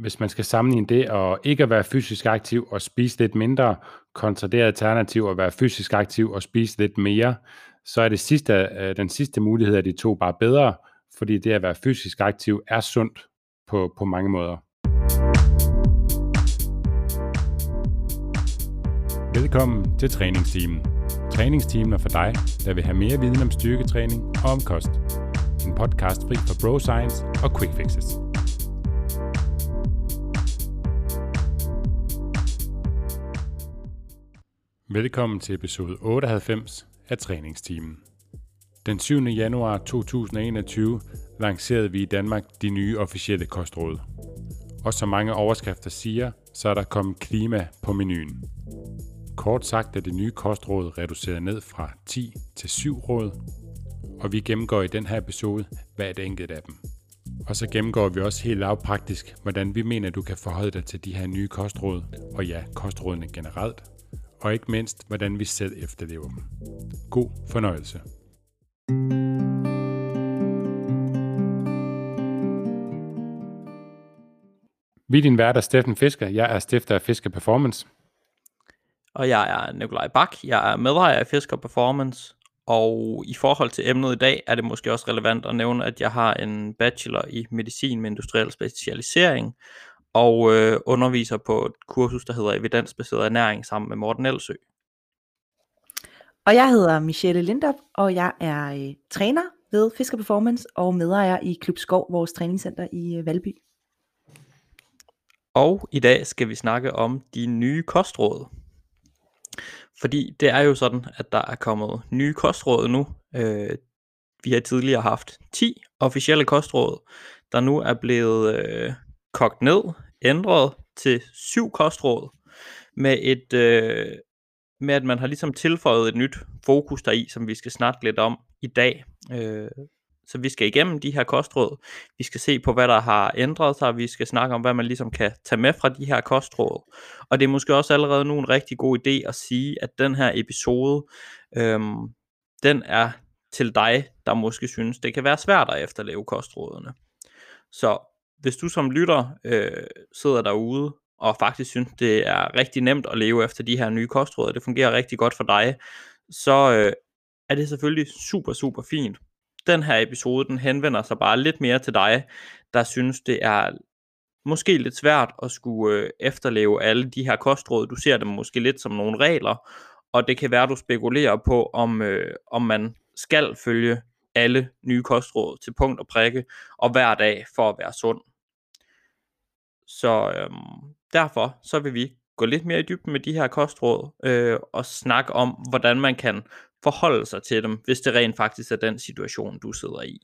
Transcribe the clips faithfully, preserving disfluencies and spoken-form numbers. hvis man skal sammenligne det og ikke at være fysisk aktiv og spise lidt mindre, kontra det alternativ at være fysisk aktiv og spise lidt mere, så er det sidste, den sidste mulighed af de to bare bedre, fordi det at være fysisk aktiv er sundt på, på mange måder. Velkommen til træningsteamen. Træningsteamen er for dig, der vil have mere viden om styrketræning og om kost. En podcast fri for bro science og quick fixes. Velkommen til episode otteoghalvfems af træningsteamen. Den syvende januar to tusind og enogtyve lancerede vi i Danmark de nye officielle kostråd. Og som mange overskrifter siger, så er der kommet klima på menuen. Kort sagt er det nye kostråd reduceret ned fra ti til syv råd, og vi gennemgår i den her episode hvert enkelt af dem. Og så gennemgår vi også helt lavpraktisk, hvordan vi mener, du kan forholde dig til de her nye kostråd, og ja, kostrådene generelt, og ikke mindst, hvordan vi selv efterlever dem. God fornøjelse. Vi er din vært er Steffen Fisker. Jeg er stifter af Fisker Performance. Og jeg er Nikolaj Bak. Jeg er medejer af Fisker Performance. Og i forhold til emnet i dag, er det måske også relevant at nævne, at jeg har en bachelor i medicin med industriel specialisering, og øh, underviser på et kursus, der hedder evidensbaseret ernæring sammen med Morten Elsø. Og jeg hedder Michelle Lindop, og jeg er øh, træner ved Fisker Performance og medejer i Klubskov, vores træningscenter i øh, Valby. Og i dag skal vi snakke om de nye kostråd. Fordi det er jo sådan, at der er kommet nye kostråd nu. Øh, vi har tidligere haft ti officielle kostråd, der nu er blevet øh, kogt ned, ændret til syv kostråd, med et, øh, med at man har ligesom tilføjet et nyt fokus deri, som vi skal snakke lidt om i dag. Øh, så vi skal igennem de her kostråd, vi skal se på, hvad der har ændret sig, vi skal snakke om, hvad man ligesom kan tage med fra de her kostråd. Og det er måske også allerede nu en rigtig god idé at sige, at den her episode, øh, den er til dig, der måske synes, det kan være svært at efterleve kostrådene. Så hvis du som lytter øh, sidder derude og faktisk synes, det er rigtig nemt at leve efter de her nye kostråd, og det fungerer rigtig godt for dig, så øh, er det selvfølgelig super, super fint. Den her episode, den henvender sig bare lidt mere til dig, der synes, det er måske lidt svært at skulle øh, efterleve alle de her kostråd. Du ser dem måske lidt som nogle regler, og det kan være, du spekulerer på, om, øh, om man skal følge alle nye kostråd til punkt og prikke, og hver dag for at være sund. Så øhm, derfor så vil vi gå lidt mere i dybden med de her kostråd, øh, og snakke om, hvordan man kan forholde sig til dem, hvis det rent faktisk er den situation, du sidder i.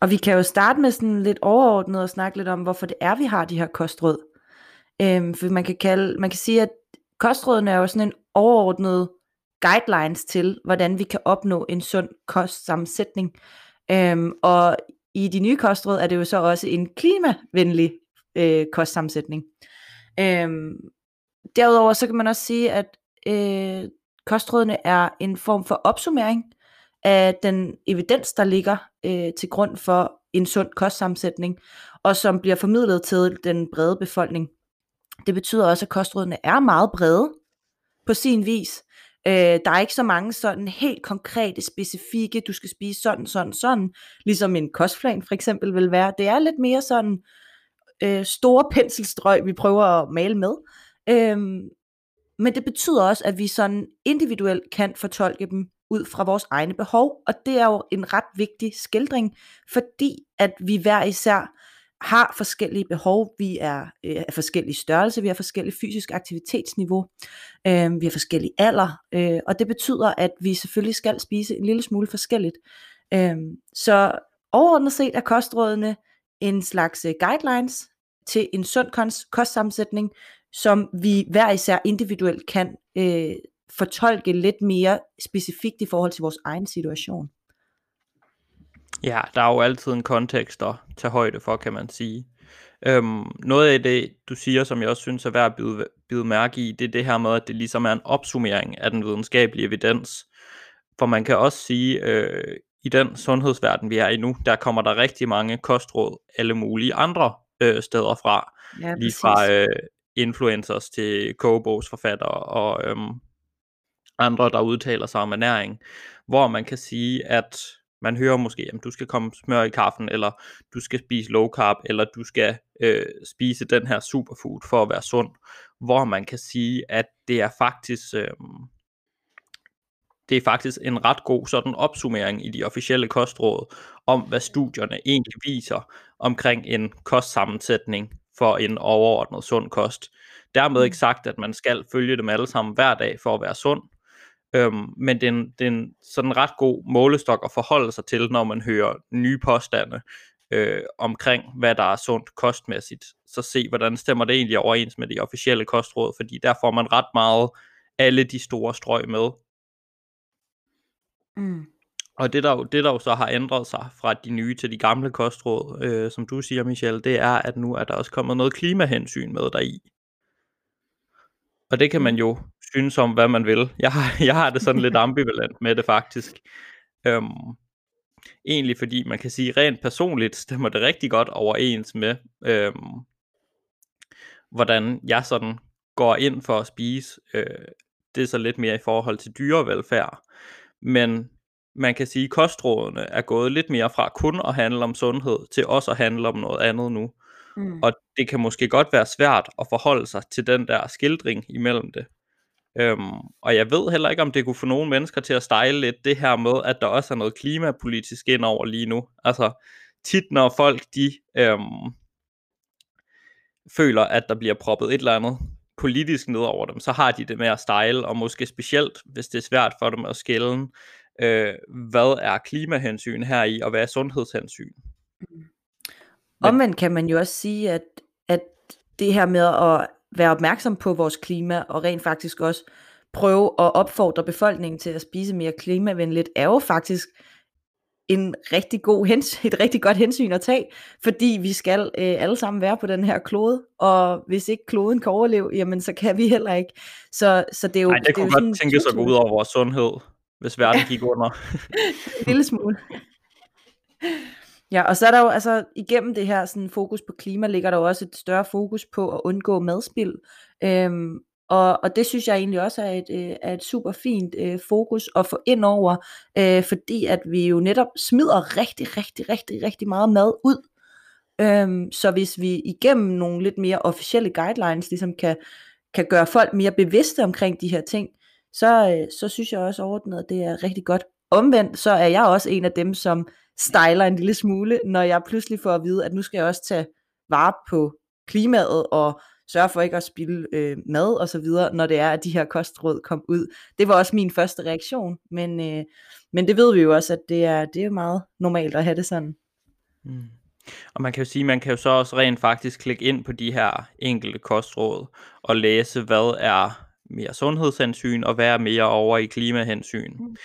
Og vi kan jo starte med sådan lidt overordnet og snakke lidt om, hvorfor det er, vi har de her kostråd. Øhm, for man kan, kalde, man kan sige, at kostrådene er jo sådan en overordnet guidelines til, hvordan vi kan opnå en sund kostsammensætning. Øhm, og i de nye kostråd er det jo så også en klimavenlig øh, kostsammensætning. Øhm, derudover så kan man også sige, at øh, kostrådene er en form for opsummering af den evidens, der ligger øh, til grund for en sund kostsammensætning, og som bliver formidlet til den brede befolkning. Det betyder også, at kostrådene er meget brede på sin vis. Øh, der er ikke så mange sådan helt konkrete, specifikke, du skal spise sådan, sådan, sådan, ligesom en kostplan for eksempel vil være. Det er lidt mere sådan øh, store penselstrøg, vi prøver at male med. Øh, men det betyder også, at vi sådan individuelt kan fortolke dem ud fra vores egne behov, og det er jo en ret vigtig skildring, fordi at vi hver især har forskellige behov, vi er øh, af forskellige størrelse, vi har forskellige fysisk aktivitetsniveau, øh, vi har forskellige alder, øh, og det betyder, at vi selvfølgelig skal spise en lille smule forskelligt. Øh, så overordnet set er kostrådene en slags øh, guidelines til en sund kost, kostsammensætning, som vi hver især individuelt kan øh, fortolke lidt mere specifikt i forhold til vores egen situation. Ja, der er jo altid en kontekst at tage højde for, kan man sige. Øhm, noget af det, du siger, som jeg også synes er værd at bide, bide mærke i, det er det her med, at det ligesom er en opsummering af den videnskabelige evidens. For man kan også sige, øh, i den sundhedsverden, vi er i nu, der kommer der rigtig mange kostråd, alle mulige andre øh, steder fra. Ja, lige fra øh, influencers til kogebogsforfattere og øh, andre, der udtaler sig om ernæring, hvor man kan sige, at man hører måske, at du skal komme smør i kaffen, eller du skal spise low carb, eller du skal øh, spise den her superfood for at være sund. Hvor man kan sige, at det er faktisk øh, det er faktisk en ret god sådan opsummering i de officielle kostråd, om hvad studierne egentlig viser omkring en kostsammensætning for en overordnet sund kost. Dermed ikke sagt, at man skal følge dem alle sammen hver dag for at være sund. Øhm, men det er, en, det er en sådan ret god målestok at forholde sig til, når man hører nye påstande øh, omkring, hvad der er sundt kostmæssigt. Så se, hvordan stemmer det egentlig overens med de officielle kostråd, fordi der får man ret meget alle de store strøg med. Mm. Og det der, jo, det der jo så har ændret sig fra de nye til de gamle kostråd, øh, som du siger, Michelle, det er, at nu er der også kommet noget klimahensyn med deri. Og det kan man jo synes om, hvad man vil. Jeg har, jeg har det sådan lidt ambivalent med det faktisk. Øhm, egentlig fordi man kan sige, rent personligt stemmer det rigtig godt overens med, øhm, hvordan jeg sådan går ind for at spise. Øh, det er så lidt mere i forhold til dyrevelfærd. Men man kan sige, at kostrådene er gået lidt mere fra kun at handle om sundhed, til også at handle om noget andet nu. Mm. Og det kan måske godt være svært at forholde sig til den der skildring imellem det. Øhm, og jeg ved heller ikke, om det kunne få nogle mennesker til at stejle lidt det her med, at der også er noget klimapolitisk indover lige nu. Altså tit når folk de øhm, føler, at der bliver proppet et eller andet politisk ned over dem, så har de det med at stejle, og måske specielt, hvis det er svært for dem at skille, øh, hvad er klimahensyn her i, og hvad er sundhedshensyn? Mm. Men... Omvendt kan man jo også sige, at, at det her med at være opmærksom på vores klima, og rent faktisk også prøve at opfordre befolkningen til at spise mere klimavenligt, er jo faktisk en rigtig god hens- et rigtig godt hensyn at tage, fordi vi skal øh, alle sammen være på den her klode, og hvis ikke kloden kan overleve, jamen så kan vi heller ikke. Så, så det er jo... Nej, det kunne godt tænke sig at gå ud over vores sundhed, hvis verden gik under. En lille smule. Ja, og så er der jo, altså igennem det her sådan, fokus på klima, ligger der jo også et større fokus på at undgå madspild. Øhm, og, og det synes jeg egentlig også er et, øh, er et super fint øh, fokus at få ind over, øh, fordi at vi jo netop smider rigtig, rigtig, rigtig, rigtig meget mad ud. Øhm, så hvis vi igennem nogle lidt mere officielle guidelines ligesom kan, kan gøre folk mere bevidste omkring de her ting, så, øh, så synes jeg også overordnet, at det er rigtig godt. Omvendt, så er jeg også en af dem, som stejler en lille smule, når jeg pludselig får at vide, at nu skal jeg også tage vare på klimaet og sørge for ikke at spilde øh, mad og så videre, når det er, at de her kostråd kom ud. Det var også min første reaktion, men, øh, men det ved vi jo også, at det er, det er meget normalt at have det sådan. Mm. Og man kan jo sige, man kan jo så også rent faktisk klikke ind på de her enkelte kostråd og læse, hvad er mere sundhedshensyn og hvad er mere over i klimahensyn. Mm.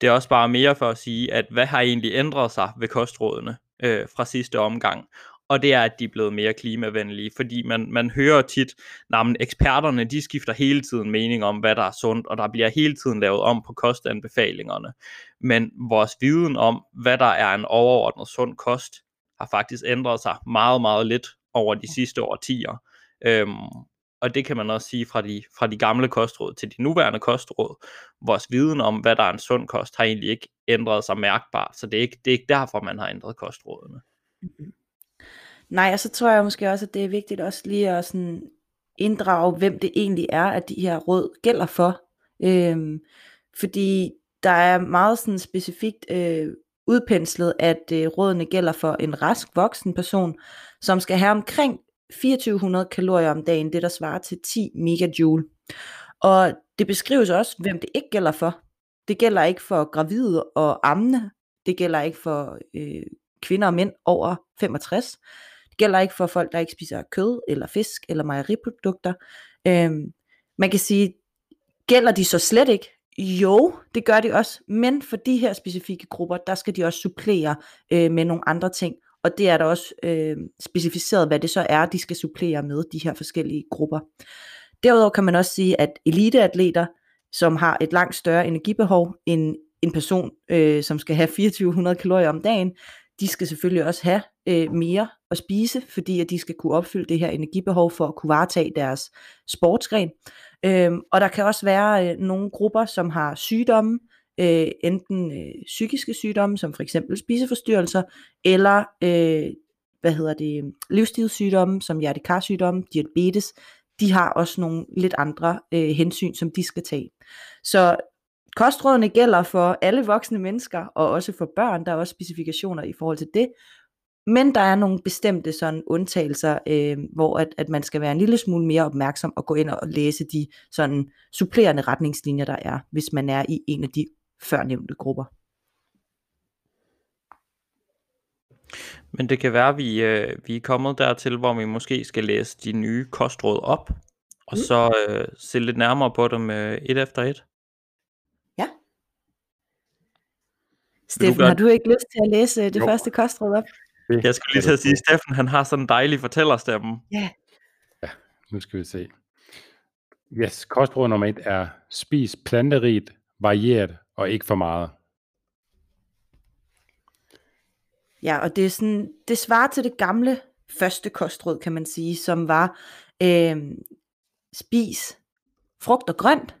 Det er også bare mere for at sige, at hvad har egentlig ændret sig ved kostrådene øh, fra sidste omgang? Og det er, at de er blevet mere klimavenlige, fordi man, man hører tit, at eksperterne de skifter hele tiden mening om, hvad der er sundt, og der bliver hele tiden lavet om på kostanbefalingerne. Men vores viden om, hvad der er en overordnet sund kost, har faktisk ændret sig meget, meget lidt over de sidste årtier. Øhm, Og det kan man også sige fra de, fra de gamle kostråd til de nuværende kostråd. Vores viden om, hvad der er en sund kost, har egentlig ikke ændret sig mærkbart. Så det er ikke, det er ikke derfor, man har ændret kostrådene. Mm-hmm. Nej, og så tror jeg måske også, at det er vigtigt også lige at sådan inddrage, hvem det egentlig er, at de her råd gælder for. Øhm, fordi der er meget sådan specifikt øh, udpenslet, at øh, rådene gælder for en rask voksen person, som skal have omkring fireogtyve hundrede kalorier om dagen, det der svarer til ti megajoule. Og det beskrives også, hvem det ikke gælder for. Det gælder ikke for gravide og ammende. Det gælder ikke for øh, kvinder og mænd over femogtres. Det gælder ikke for folk, der ikke spiser kød eller fisk eller mejeriprodukter. Øhm, man kan sige, gælder de så slet ikke? Jo, det gør de også. Men for de her specifikke grupper, der skal de også supplere øh, med nogle andre ting. Og det er der også øh, specificeret, hvad det så er, de skal supplere med de her forskellige grupper. Derudover kan man også sige, at eliteatleter, som har et langt større energibehov end en person, øh, som skal have fireogtyve hundrede kalorier om dagen, de skal selvfølgelig også have øh, mere at spise, fordi at de skal kunne opfylde det her energibehov for at kunne varetage deres sportsgren. Øh, og der kan også være øh, nogle grupper, som har sygdomme, øh, enten øh, psykiske sygdomme, som for eksempel spiseforstyrrelser, eller øh, hvad hedder det, livsstilssygdomme, som hjertekarsygdomme, diabetes. De har også nogle lidt andre øh, hensyn, som de skal tage. Så kostrådene gælder for alle voksne mennesker, og også for børn. Der er også specifikationer i forhold til det. Men der er nogle bestemte sådan undtagelser, øh, hvor at, at man skal være en lille smule mere opmærksom og gå ind og læse de sådan supplerende retningslinjer, der er, hvis man er i en af de førnævnte grupper. Men det kan være, at vi, øh, vi er kommet dertil, hvor vi måske skal læse de nye kostråd op, og så øh, se lidt nærmere på dem øh, et efter et. Ja. Steffen, har du ikke lyst til at læse det jo. første kostråd op? Jeg skulle lige til at sige, at Steffen, han har sådan en dejlig fortællerstemme. Ja. Ja, nu skal vi se. Yes, kostråd nummer et er: spis planterigt, varieret og ikke for meget. Ja, og det er sådan, det svarer til det gamle første kostråd, kan man sige, som var øh, spis frugt og grønt,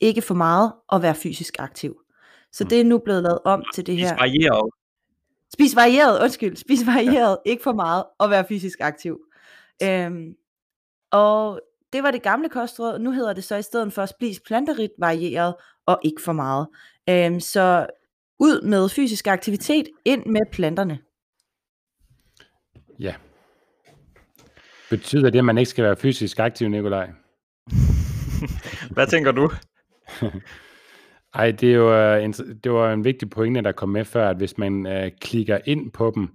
ikke for meget, og vær fysisk aktiv. Så det er nu blevet lavet om til det her. Spis varieret. Spis varieret, undskyld. Spis varieret, ja. Ikke for meget, og vær fysisk aktiv. Øhm, og det var det gamle kostråd. Nu hedder det så i stedet for spis planterigt, varieret og ikke for meget. Øhm, så ud med fysisk aktivitet, ind med planterne. Ja. Betyder det, at man ikke skal være fysisk aktiv, Nikolaj? Hvad tænker du? Ej, det er jo en, det var en vigtig pointe, der kom med før, at hvis man øh, klikker ind på dem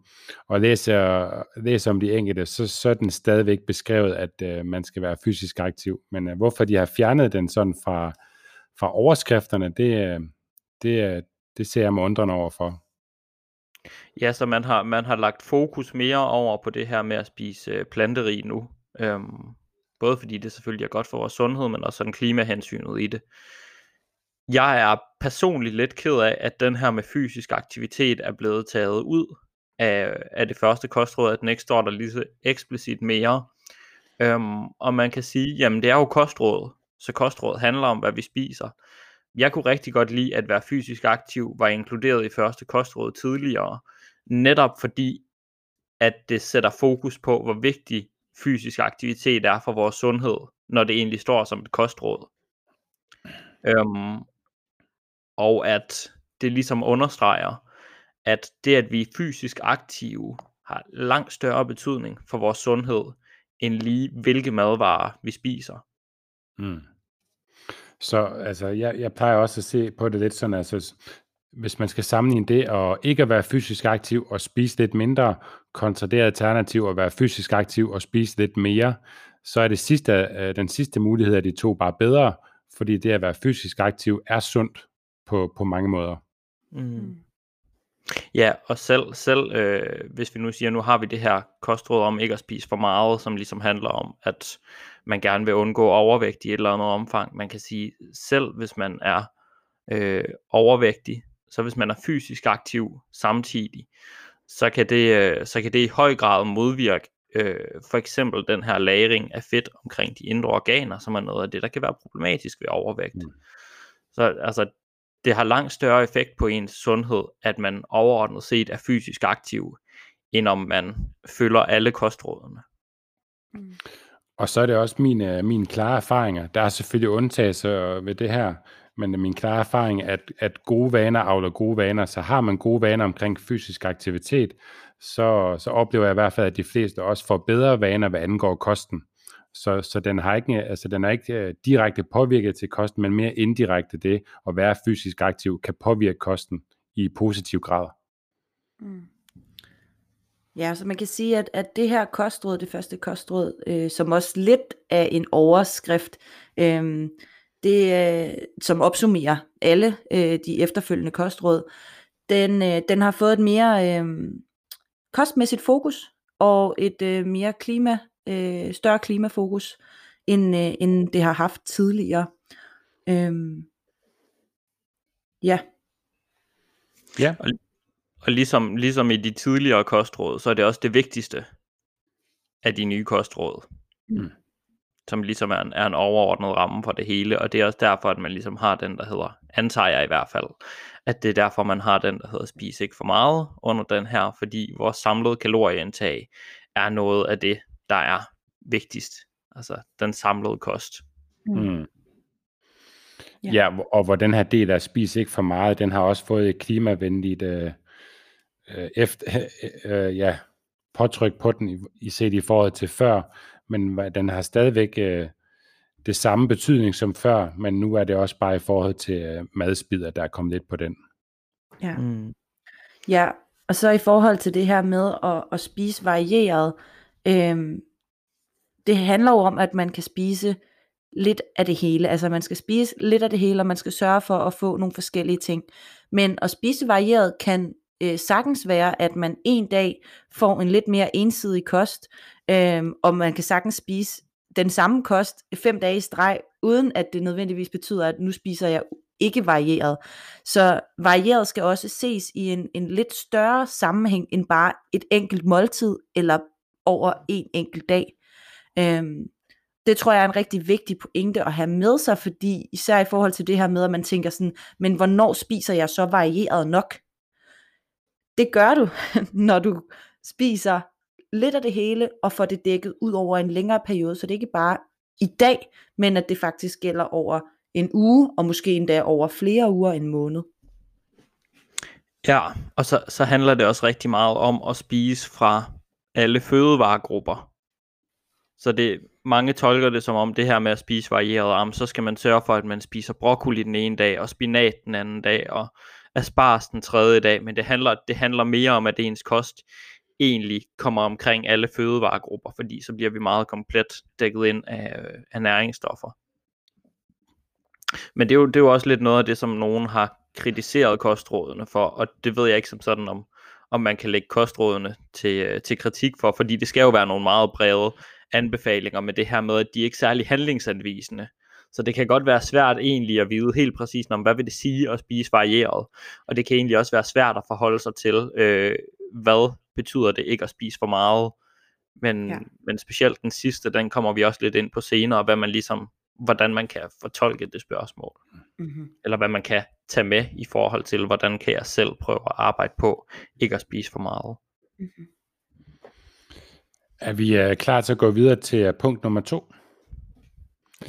og læser, læser om de enkelte, så, så er den stadigvæk beskrevet, at øh, man skal være fysisk aktiv. Men øh, hvorfor de har fjernet den sådan fra, fra overskrifterne, det, det, det ser jeg mig undrende overfor. Ja, så man har, man har lagt fokus mere over på det her med at spise øh, planterigt nu. Øhm, både fordi det selvfølgelig er godt for vores sundhed, men også sådan klimahensynet i det. Jeg er personligt lidt ked af, at den her med fysisk aktivitet er blevet taget ud af, af det første kostråd, at den ikke står der lige så eksplicit mere. Øhm, og man kan sige, jamen det er jo kostråd, så kostråd handler om, hvad vi spiser. Jeg kunne rigtig godt lide, at være fysisk aktiv var inkluderet i første kostråd tidligere, netop fordi, at det sætter fokus på, hvor vigtig fysisk aktivitet er for vores sundhed, når det egentlig står som et kostråd. Øhm, og at det ligesom understreger, at det, at vi er fysisk aktive, har langt større betydning for vores sundhed, end lige hvilke madvarer vi spiser. Mm. Så altså, jeg, jeg plejer også at se på det lidt sådan, altså, hvis man skal sammenligne det og ikke at være fysisk aktiv og spise lidt mindre, kontra det alternativ at være fysisk aktiv og spise lidt mere, så er det sidste, den sidste mulighed af de to bare bedre, fordi det at være fysisk aktiv er sundt på, på mange måder. Mm. Ja, og selv, selv øh, hvis vi nu siger, nu har vi det her kostråd om ikke at spise for meget, som ligesom handler om, at man gerne vil undgå overvægt i et eller andet omfang. Man kan sige, selv hvis man er øh, overvægtig, så hvis man er fysisk aktiv samtidig, så kan det, øh, så kan det i høj grad modvirke øh, for eksempel den her lagring af fedt omkring de indre organer, som er noget af det, der kan være problematisk ved overvægt. Mm. Så altså, det har langt større effekt på ens sundhed, at man overordnet set er fysisk aktiv, end om man følger alle kostrådene. Mm. Og så er det også mine, mine klare erfaringer. Der er selvfølgelig undtagelser ved det her, men min klare erfaring er, at, at gode vaner avler gode vaner. Så har man gode vaner omkring fysisk aktivitet, så, så oplever jeg i hvert fald, at de fleste også får bedre vaner, hvad angår kosten. Så, så den har ikke, altså den er ikke direkte påvirket til kosten, men mere indirekte det at være fysisk aktiv kan påvirke kosten i positiv grad. Mm. Ja, så man kan sige, at, at det her kostråd, det første kostråd, øh, som også lidt er en overskrift, øh, det, øh, som opsummerer alle øh, de efterfølgende kostråd, den, øh, den har fået et mere øh, kostmæssigt fokus og et øh, mere klima, øh, større klimafokus, end, øh, end det har haft tidligere. Øh, ja. Ja. Og, og ligesom, ligesom i de tidligere kostråd, så er det også det vigtigste af de nye kostråd, mm. som ligesom er en, er en overordnet ramme for det hele, og det er også derfor, at man ligesom har den, der hedder, antager jeg i hvert fald, at det er derfor, man har den, der hedder spis ikke for meget under den her, fordi vores samlede kalorieindtag er noget af det, der er vigtigst, altså den samlede kost. Mm. Ja. Ja, og hvor den her del af spis ikke for meget, den har også fået et klimavenligt øh, øh, efter, øh, øh, ja, påtryk på den, i, i set i forhold til før, men den har stadigvæk øh, det samme betydning som før, men nu er det også bare i forhold til øh, madspider, der er kommet lidt på den. Ja. Mm. Ja, og så i forhold til det her med at, at spise varieret, øh, det handler jo om, at man kan spise lidt af det hele, altså man skal spise lidt af det hele, og man skal sørge for at få nogle forskellige ting, men at spise varieret kan øh, sagtens være, at man en dag får en lidt mere ensidig kost, øh, og man kan sagtens spise den samme kost fem dage i streg, uden at det nødvendigvis betyder, at nu spiser jeg ikke varieret, så varieret skal også ses i en, en lidt større sammenhæng, end bare et enkelt måltid, eller over en enkelt dag. øh, Det tror jeg er en rigtig vigtig pointe at have med sig, fordi især i forhold til det her med, at man tænker sådan, men hvornår spiser jeg så varieret nok? Det gør du, når du spiser lidt af det hele, og får det dækket ud over en længere periode, så det er ikke bare i dag, men at det faktisk gælder over en uge, og måske endda over flere uger, en måned. Ja, og så, så handler det også rigtig meget om at spise fra alle fødevaregrupper. Så det, mange tolker det som om det her med at spise varieret arm, så skal man sørge for, at man spiser broccoli den ene dag, og spinat den anden dag, og asparges den tredje dag, men det handler, det handler mere om, at ens kost egentlig kommer omkring alle fødevaregrupper, fordi så bliver vi meget komplet dækket ind af, af næringsstoffer. Men det er, jo, det er jo også lidt noget af det, som nogen har kritiseret kostrådene for, og det ved jeg ikke som sådan om, om man kan lægge kostrådene til, til kritik for, fordi det skal jo være nogle meget brede anbefalinger med det her med, at de ikke er særlig handlingsanvisende. Så det kan godt være svært egentlig at vide helt præcist om, hvad vil det sige at spise varieret. Og det kan egentlig også være svært at forholde sig til, øh, hvad betyder det ikke at spise for meget. Men, ja. men specielt den sidste, den kommer vi også lidt ind på senere, hvad man ligesom, hvordan man kan fortolke det spørgsmål. Mm-hmm. Eller hvad man kan tage med i forhold til, hvordan kan jeg selv prøve at arbejde på ikke at spise for meget. Mm-hmm. Er vi klar til at gå videre til punkt nummer to?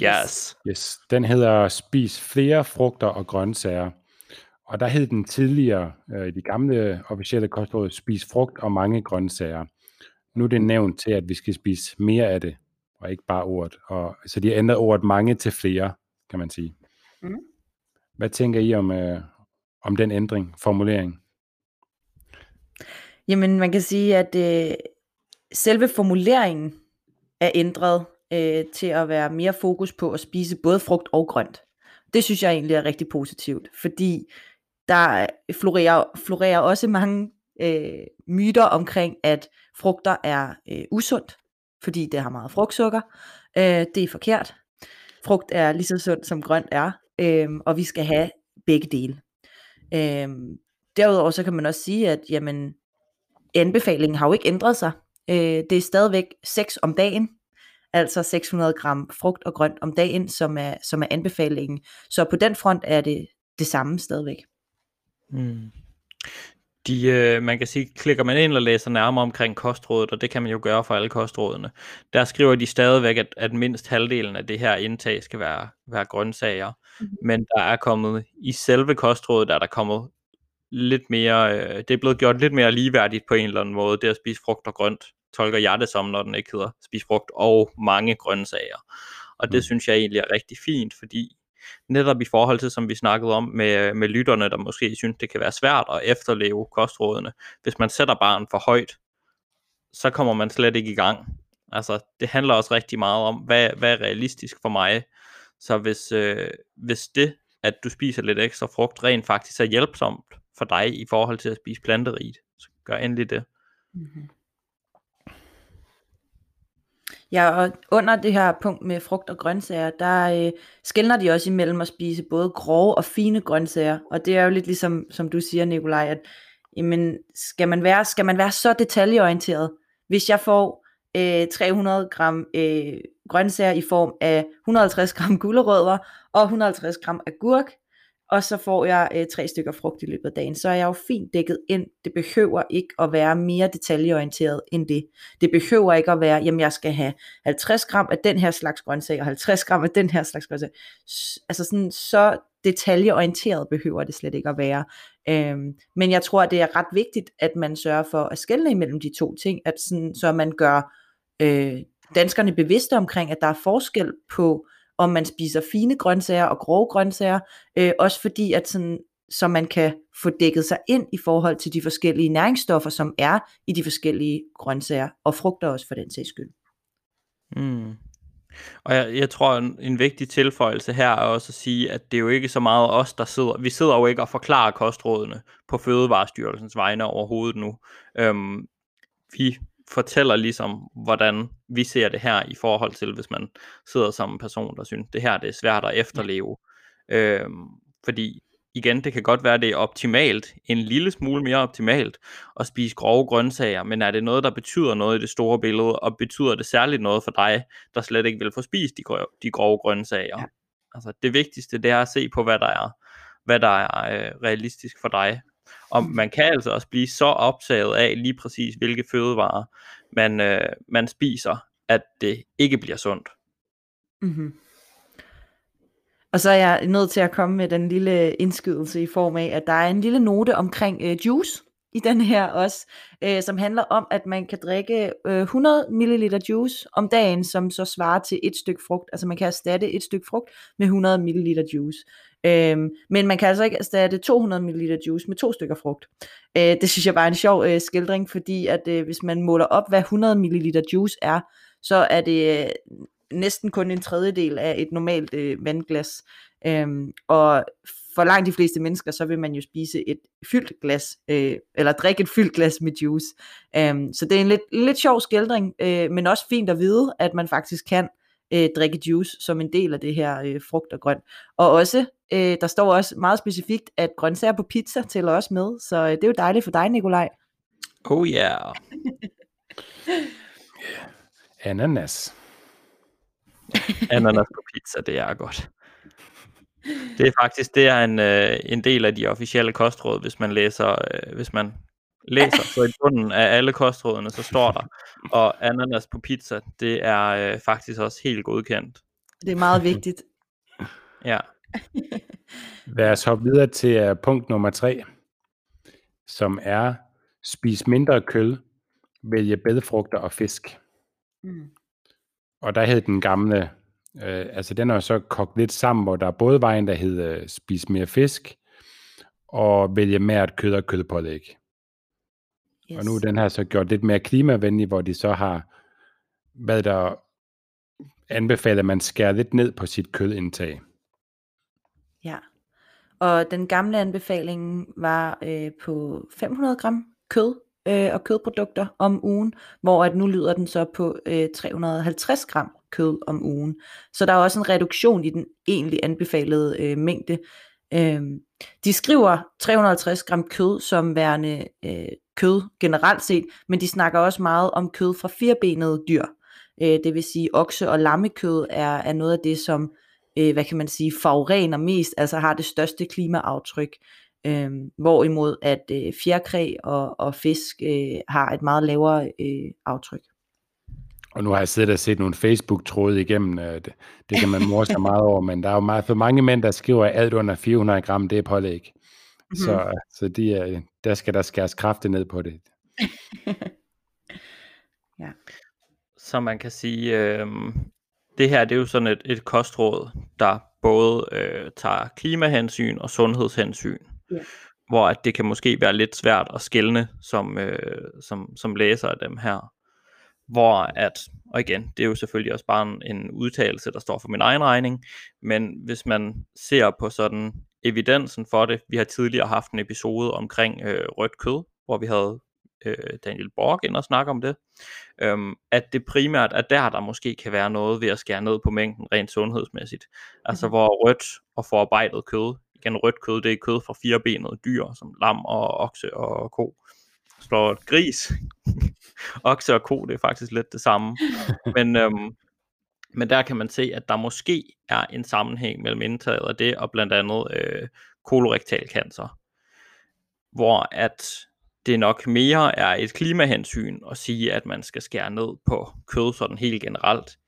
Yes. yes. Den hedder spis flere frugter og grøntsager. Og der hed den tidligere i de gamle officielle kostråd spis frugt og mange grøntsager. Nu er det nævnt til, at vi skal spise mere af det, og ikke bare ordet. Og, så de har ændret ordet mange til flere, kan man sige. Mm. Hvad tænker I om, øh, om den ændring, formulering? Jamen, man kan sige, at Øh... selve formuleringen er ændret øh, til at være mere fokus på at spise både frugt og grønt. Det synes jeg egentlig er rigtig positivt, fordi der florerer, florerer også mange øh, myter omkring, at frugter er øh, usundt, fordi det har meget frugtsukker. Øh, det er forkert. Frugt er lige så sundt som grønt er, øh, og vi skal have begge dele. Øh, derudover så kan man også sige, at jamen, anbefalingen har jo ikke ændret sig. Det er stadigvæk seks om dagen, altså seks hundrede gram frugt og grønt om dagen, som er, som er anbefalingen. Så på den front er det det samme stadigvæk. Mm. De, øh, man kan sige, klikker man ind og læser nærmere omkring kostrådet, og det kan man jo gøre for alle kostrådene. Der skriver de stadigvæk, at, at mindst halvdelen af det her indtag skal være, være grøntsager. Mm-hmm. Men der er kommet, i selve kostrådet er der kommet lidt mere, øh, det er blevet gjort lidt mere ligeværdigt på en eller anden måde, det at spise frugt og grønt, tolker jeg det som, når den ikke hedder spis frugt og mange grøntsager. Og det mm. synes jeg egentlig er rigtig fint, fordi netop i forhold til, som vi snakkede om med, med lytterne, der måske synes, det kan være svært at efterleve kostrådene. Hvis man sætter barren for højt, så kommer man slet ikke i gang. Altså, det handler også rigtig meget om, hvad, hvad er realistisk for mig? Så hvis, øh, hvis det, at du spiser lidt ekstra frugt, rent faktisk er hjælpsomt for dig i forhold til at spise planterigt, så gør endelig det. Mm-hmm. Ja, og under det her punkt med frugt og grøntsager, der øh, skelner de også imellem at spise både grove og fine grøntsager. Og det er jo lidt ligesom, som du siger, Nikolaj, at jamen, skal, man være, skal man være så detaljeorienteret? Hvis jeg får øh, tre hundrede gram øh, grøntsager i form af et hundrede og halvtreds gram gulerødder og et hundrede og halvtreds gram agurk, og så får jeg øh, tre stykker frugt i løbet af dagen, så er jeg jo fint dækket ind. Det behøver ikke at være mere detaljeorienteret end det. Det behøver ikke at være, jamen jeg skal have halvtreds gram af den her slags grøntsag, og halvtreds gram af den her slags grøntsag. Altså sådan, så detaljeorienteret behøver det slet ikke at være. Øhm, men jeg tror, at det er ret vigtigt, at man sørger for at skelne imellem de to ting, at sådan, så man gør øh, danskerne bevidste omkring, at der er forskel på, om man spiser fine grøntsager og grove grøntsager, øh, også fordi, at sådan, så man kan få dækket sig ind i forhold til de forskellige næringsstoffer, som er i de forskellige grøntsager, og frugter også for den sags skyld. Mm. Og jeg, jeg tror, en, en vigtig tilføjelse her er også at sige, at det er jo ikke så meget os, der sidder, vi sidder jo ikke og forklarer kostrådene på Fødevarestyrelsens vegne overhovedet nu. Øhm, vi fortæller ligesom, hvordan vi ser det her i forhold til, hvis man sidder som en person, der synes, det her det er svært at efterleve. Ja. Øhm, fordi igen, det kan godt være, det er optimalt, en lille smule mere optimalt, at spise grove grøntsager, men er det noget, der betyder noget i det store billede, og betyder det særligt noget for dig, der slet ikke vil få spist de grove, de grove grøntsager? Ja. Altså det vigtigste, det er at se på, hvad der er, hvad der er øh, realistisk for dig. Og man kan altså også blive så optaget af lige præcis, hvilke fødevarer man, øh, man spiser, at det ikke bliver sundt. Mm-hmm. Og så er jeg nødt til at komme med den lille indskydelse i form af, at der er en lille note omkring øh, juice i den her også, øh, som handler om, at man kan drikke øh, hundrede milliliter juice om dagen, som så svarer til et stykke frugt. Altså man kan erstatte et stykke frugt med hundrede milliliter juice. Øhm, men man kan altså ikke erstatte to hundrede milliliter juice med to stykker frugt. Øh, det synes jeg bare er en sjov øh, skildring, fordi at øh, hvis man måler op, hvad hundrede milliliter juice er, så er det øh, næsten kun en tredjedel af et normalt øh, vandglas. Øhm, og for langt de fleste mennesker, så vil man jo spise et fyldt glas, øh, eller drikke et fyldt glas med juice. Øhm, så det er en lidt, lidt sjov skildring, øh, men også fint at vide, at man faktisk kan øh, drikke juice som en del af det her øh, frugt og grønt. Og også, øh, der står også meget specifikt, at grøntsager på pizza tæller også med, så øh, det er jo dejligt for dig, Nikolaj. Oh yeah. Ananas. Ananas på pizza, det er godt. Det er faktisk det er en, øh, en del af de officielle kostråd, hvis man læser, øh, hvis man læser så i bunden af alle kostrådene, så står der. Og ananas på pizza, det er øh, faktisk også helt godkendt. Det er meget vigtigt. Ja. Lad os hoppe videre til uh, punkt nummer tre, som er spis mindre kød, vælge bedfrugter og fisk. Mm. Og der hed den gamle Øh, altså den er jo så kogt lidt sammen, hvor der er både vejen, der hedder øh, spis mere fisk, og vælge mært kød og kødpålæg. Yes. Og nu er den her så gjort lidt mere klimavenlig, hvor de så har, hvad der anbefaler, at man skærer lidt ned på sit kødindtag. Ja, og den gamle anbefaling var øh, på fem hundrede gram kød øh, og kødprodukter om ugen, hvor at nu lyder den så på øh, tre hundrede og halvtreds gram kød om ugen. Så der er også en reduktion i den egentlig anbefalede øh, mængde. Øhm, de skriver tre hundrede og halvtreds gram kød som værende øh, kød generelt set, men de snakker også meget om kød fra firbenede dyr. Øh, det vil sige, okse- og lammekød er, er noget af det, som øh, hvad kan man sige, forurener mest, altså har det største klimaaftryk. Øh, hvorimod at øh, fjerkræ og, og fisk øh, har et meget lavere øh, aftryk. Og nu har jeg siddet og set nogle Facebook-tråde igennem, det, det kan man morse sig meget over, men der er jo meget, for mange mænd, der skriver, at alt under fire hundrede gram, det er pålæg. Mm-hmm. Så, så de, der skal der skæres kraftigt ned på det. Ja. Så man kan sige, øh, det her det er jo sådan et, et kostråd, der både øh, tager klimahensyn og sundhedshensyn. Yeah. Hvor at det kan måske være lidt svært at skelne som, øh, som, som læser af dem her. Hvor at, og igen, det er jo selvfølgelig også bare en, en udtalelse, der står for min egen regning, men hvis man ser på sådan evidensen for det, vi har tidligere haft en episode omkring øh, rødt kød, hvor vi havde øh, Daniel Borg ind og snakke om det, øhm, at det primært er der, der måske kan være noget ved at skære ned på mængden rent sundhedsmæssigt. Altså hvor rødt og forarbejdet kød, igen rødt kød, det er kød fra firebenede dyr, som lam og okse og ko. Slår et gris, okse og ko, det er faktisk lidt det samme. Men, øhm, men der kan man se, at der måske er en sammenhæng mellem indtaget af det, og blandt andet øh, kolorektal cancer. Hvor at det nok mere er et klimahensyn at sige, at man skal skære ned på kød sådan helt generelt.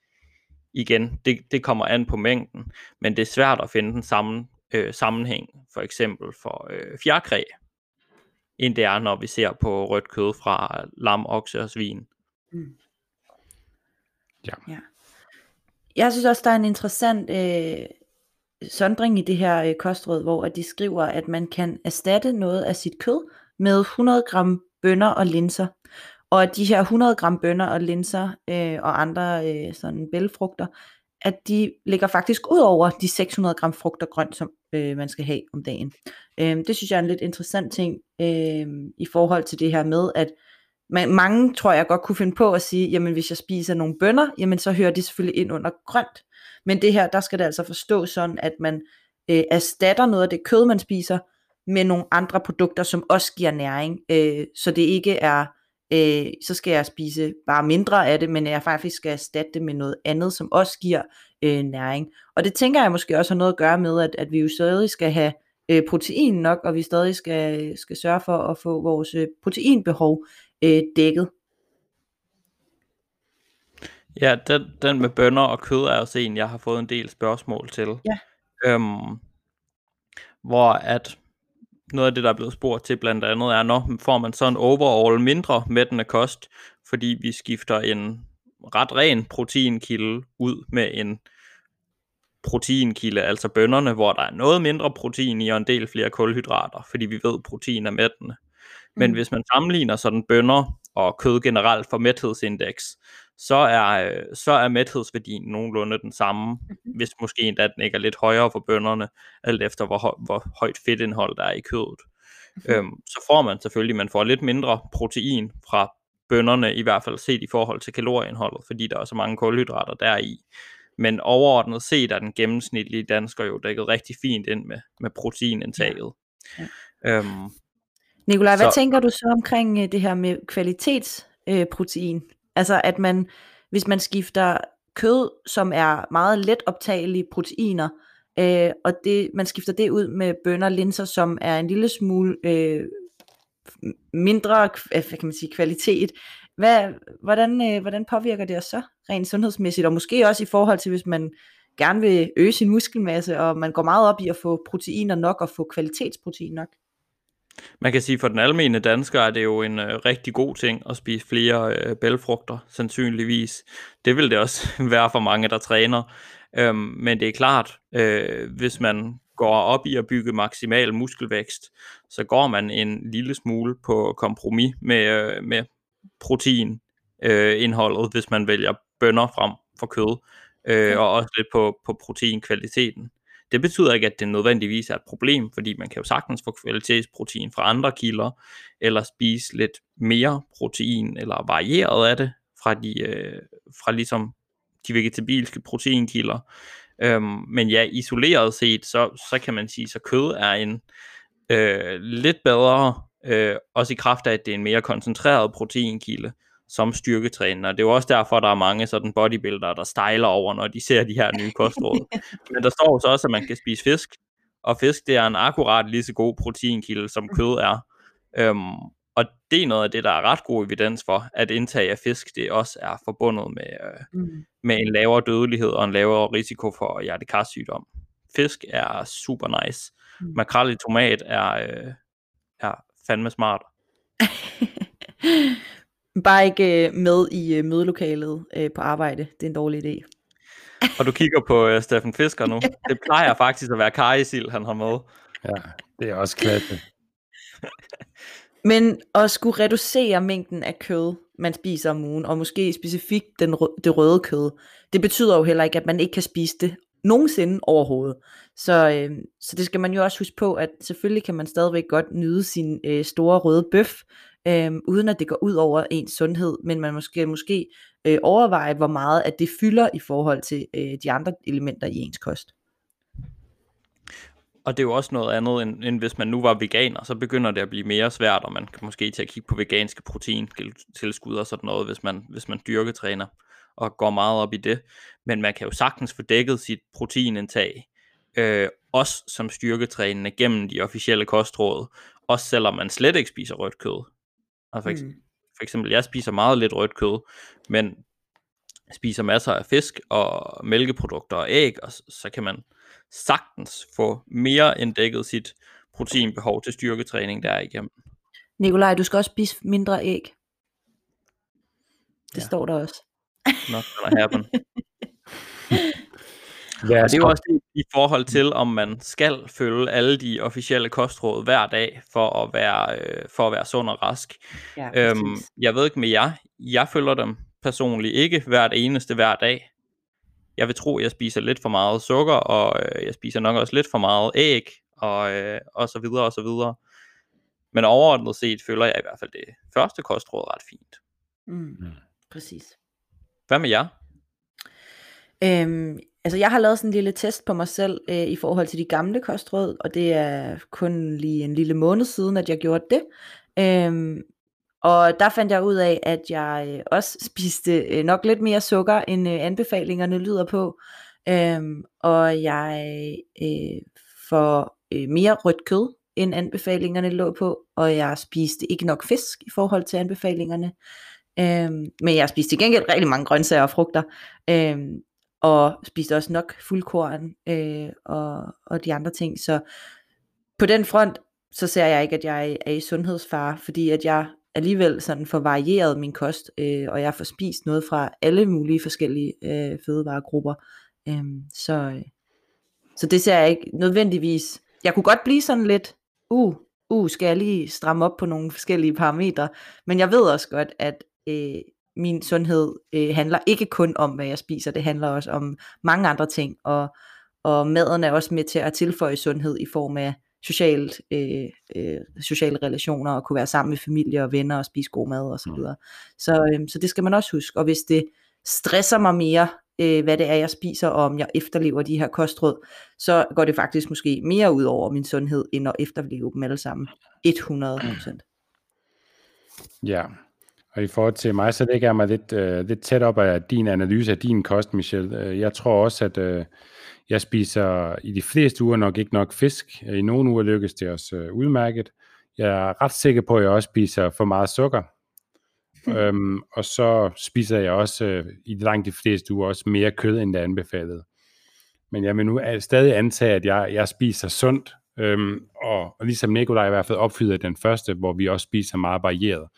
Igen, det, det kommer an på mængden, men det er svært at finde den samme øh, sammenhæng, for eksempel for øh, fjerkræ, end det er, når vi ser på rødt kød fra lam, okse og svin. Mm. Ja. Ja. Jeg synes også, der er en interessant øh, sondring i det her øh, kostråd, hvor at de skriver, at man kan erstatte noget af sit kød med hundrede gram bønner og linser. Og at de her hundrede gram bønner og linser øh, og andre øh, sådan bælgfrugter, at de ligger faktisk ud over de seks hundrede gram frugt og grønt, som øh, man skal have om dagen. Øh, det synes jeg er en lidt interessant ting øh, i forhold til det her med, at man, mange tror jeg godt kunne finde på at sige, jamen hvis jeg spiser nogle bønner, jamen så hører de selvfølgelig ind under grønt. Men det her, der skal det altså forstås sådan, at man øh, erstatter noget af det kød, man spiser, med nogle andre produkter, som også giver næring. Øh, så det ikke er... Øh, så skal jeg spise bare mindre af det, men jeg faktisk skal erstatte det med noget andet, som også giver øh, næring. Og det tænker jeg måske også har noget at gøre med, at, at vi jo stadig skal have øh, protein nok, og vi stadig skal, skal sørge for at få vores øh, proteinbehov øh, dækket. Ja, den, den med bønner og kød er også en, jeg har fået en del spørgsmål til. Ja. Øhm, hvor at... Noget af det, der er blevet spurgt til blandt andet, er, når får man så en overall mindre mættende kost, fordi vi skifter en ret ren proteinkilde ud med en proteinkilde, altså bønnerne, hvor der er noget mindre protein i og en del flere kulhydrater, fordi vi ved, at protein er mættende. Men mm. hvis man sammenligner sådan bønner og kød generelt for mæthedsindeks, så er, så er mæthedsværdien nogenlunde den samme, hvis måske endda den ikke er lidt højere for bønnerne, alt efter hvor, høj, hvor højt fedtindhold der er i kødet. Mm-hmm. Øhm, så får man selvfølgelig, man får lidt mindre protein fra bønnerne, i hvert fald set i forhold til kalorieindholdet, fordi der er så mange kulhydrater deri. Men overordnet set er den gennemsnitlige dansker jo dækket rigtig fint ind med, med proteinindtaget. Ja. Ja. Øhm, Nikolaj, hvad så, tænker du så omkring det her med kvalitetsprotein? Øh, Altså at man, hvis man skifter kød, som er meget let optagelige proteiner, øh, og det, man skifter det ud med bønner og linser, som er en lille smule øh, mindre hvad kan man sige, kvalitet. Hvad, hvordan, øh, hvordan påvirker det os så rent sundhedsmæssigt? Og måske også i forhold til, hvis man gerne vil øge sin muskelmasse, og man går meget op i at få proteiner nok og få kvalitetsprotein nok. Man kan sige, at for den almene dansker er det jo en øh, rigtig god ting at spise flere øh, bælgfrugter, sandsynligvis. Det vil det også være for mange, der træner. Øhm, men det er klart, øh, hvis man går op i at bygge maksimal muskelvækst, så går man en lille smule på kompromis med, øh, med proteinindholdet, øh, hvis man vælger bønner frem for kød, øh, og også lidt på, på proteinkvaliteten. Det betyder ikke, at det nødvendigvis er et problem, fordi man kan jo sagtens få kvalitetsprotein fra andre kilder, eller spise lidt mere protein, eller varieret af det, fra de, øh, fra ligesom de vegetabilske proteinkilder. Øhm, men ja, isoleret set, så, så kan man sige, så kød er en øh, lidt bedre, øh, også i kraft af, at det er en mere koncentreret proteinkilde, som styrketræner. Det er jo også derfor, der er mange sådan bodybuildere, der stejler over, når de ser de her nye kostråd. Men der står så også, at man kan spise fisk, og fisk det er en akkurat lige så god proteinkilde, som kød er. Øhm, og det er noget af det, der er ret god evidens for, at indtag af fisk, det også er forbundet med, øh, mm. med en lavere dødelighed og en lavere risiko for hjertekarsygdom. Fisk er super nice. Mm. Makrel i tomat er, øh, er fandme smart. Bare ikke med i mødelokalet på arbejde. Det er en dårlig idé. Og du kigger på uh, Steffen Fisker nu. Det plejer faktisk at være karisild, han har med. Ja, det er også klasse. Men at skulle reducere mængden af kød, man spiser om ugen, og måske specifikt den rø- det røde kød, det betyder jo heller ikke, at man ikke kan spise det nogensinde overhovedet. Så, øh, så det skal man jo også huske på, at selvfølgelig kan man stadigvæk godt nyde sin øh, store røde bøf, øh, uden at det går ud over ens sundhed, men man måske, måske øh, overveje, hvor meget at det fylder i forhold til øh, de andre elementer i ens kost. Og det er jo også noget andet, end, end hvis man nu var veganer, så begynder det at blive mere svært, og man kan måske til at kigge på veganske proteintilskud og sådan noget, hvis man, hvis man dyrketræner og går meget op i det. Men man kan jo sagtens få dækket sit proteinindtag, øh, også som styrketrænende gennem de officielle kostråd, også selvom man slet ikke spiser rødt kød. Altså for, ekse- mm. for eksempel, jeg spiser meget lidt rødt kød, men spiser masser af fisk og mælkeprodukter og æg, og så kan man sagtens få mere end dækket sit proteinbehov til styrketræning derigennem. Nikolaj, du skal også spise mindre æg. Det ja. står der også. Not gonna happen. Ja, det er jo også i forhold til, om man skal følge alle de officielle kostråd hver dag for at være, øh, for at være sund og rask. Ja, øhm, jeg ved ikke med jer. Jeg følger dem personligt ikke hvert eneste hver dag. Jeg vil tro, at jeg spiser lidt for meget sukker, og øh, jeg spiser nok også lidt for meget æg, og, øh, og så videre, og så videre. Men overordnet set føler jeg i hvert fald det første kostråd ret fint. Mm. Ja. Præcis. Hvad med jer? Øhm, altså jeg har lavet sådan en lille test på mig selv øh, i forhold til de gamle kostråd, og det er kun lige en lille måned siden, at jeg gjorde det. Øhm, og der fandt jeg ud af, at jeg øh, også spiste øh, nok lidt mere sukker, end øh, anbefalingerne lyder på. Øhm, og jeg øh, får øh, mere rødt kød, end anbefalingerne lå på, og jeg spiste ikke nok fisk i forhold til anbefalingerne. Øhm, men jeg spiste til gengæld rigtig mange grøntsager og frugter, øhm, og spiste også nok fuldkorn øh, og, og de andre ting. Så på den front, så ser jeg ikke, at jeg er i sundhedsfare, fordi at jeg alligevel sådan får varieret min kost, øh, og jeg får spist noget fra alle mulige forskellige øh, fødevaregrupper. Øhm, så, øh, så det ser jeg ikke nødvendigvis. Jeg kunne godt blive sådan lidt, uh, uh, skal jeg lige stramme op på nogle forskellige parametre, men jeg ved også godt, at Øh, min sundhed øh, handler ikke kun om, hvad jeg spiser, det handler også om mange andre ting, og, og maden er også med til at tilføje sundhed i form af socialt, øh, øh, sociale relationer, og kunne være sammen med familie og venner, og spise god mad og så videre. Så, øh, så det skal man også huske, og hvis det stresser mig mere, øh, hvad det er, jeg spiser, og om jeg efterlever de her kostråd, så går det faktisk måske mere ud over min sundhed, end at efterleve dem alle sammen hundrede procent. Ja. Yeah. Og i forhold til mig, så lægger jeg mig lidt, øh, lidt tæt op af din analyse af din kost, Michelle. Jeg tror også, at øh, jeg spiser i de fleste uger nok ikke nok fisk. I nogle uger lykkes det også øh, udmærket. Jeg er ret sikker på, at jeg også spiser for meget sukker. Mm. Øhm, og så spiser jeg også øh, i langt de fleste uger også mere kød, end det anbefalede. Men jeg vil nu stadig antage, at jeg, jeg spiser sundt. Øhm, og, og ligesom Nikolaj i hvert fald opfylder den første, hvor vi også spiser meget varieret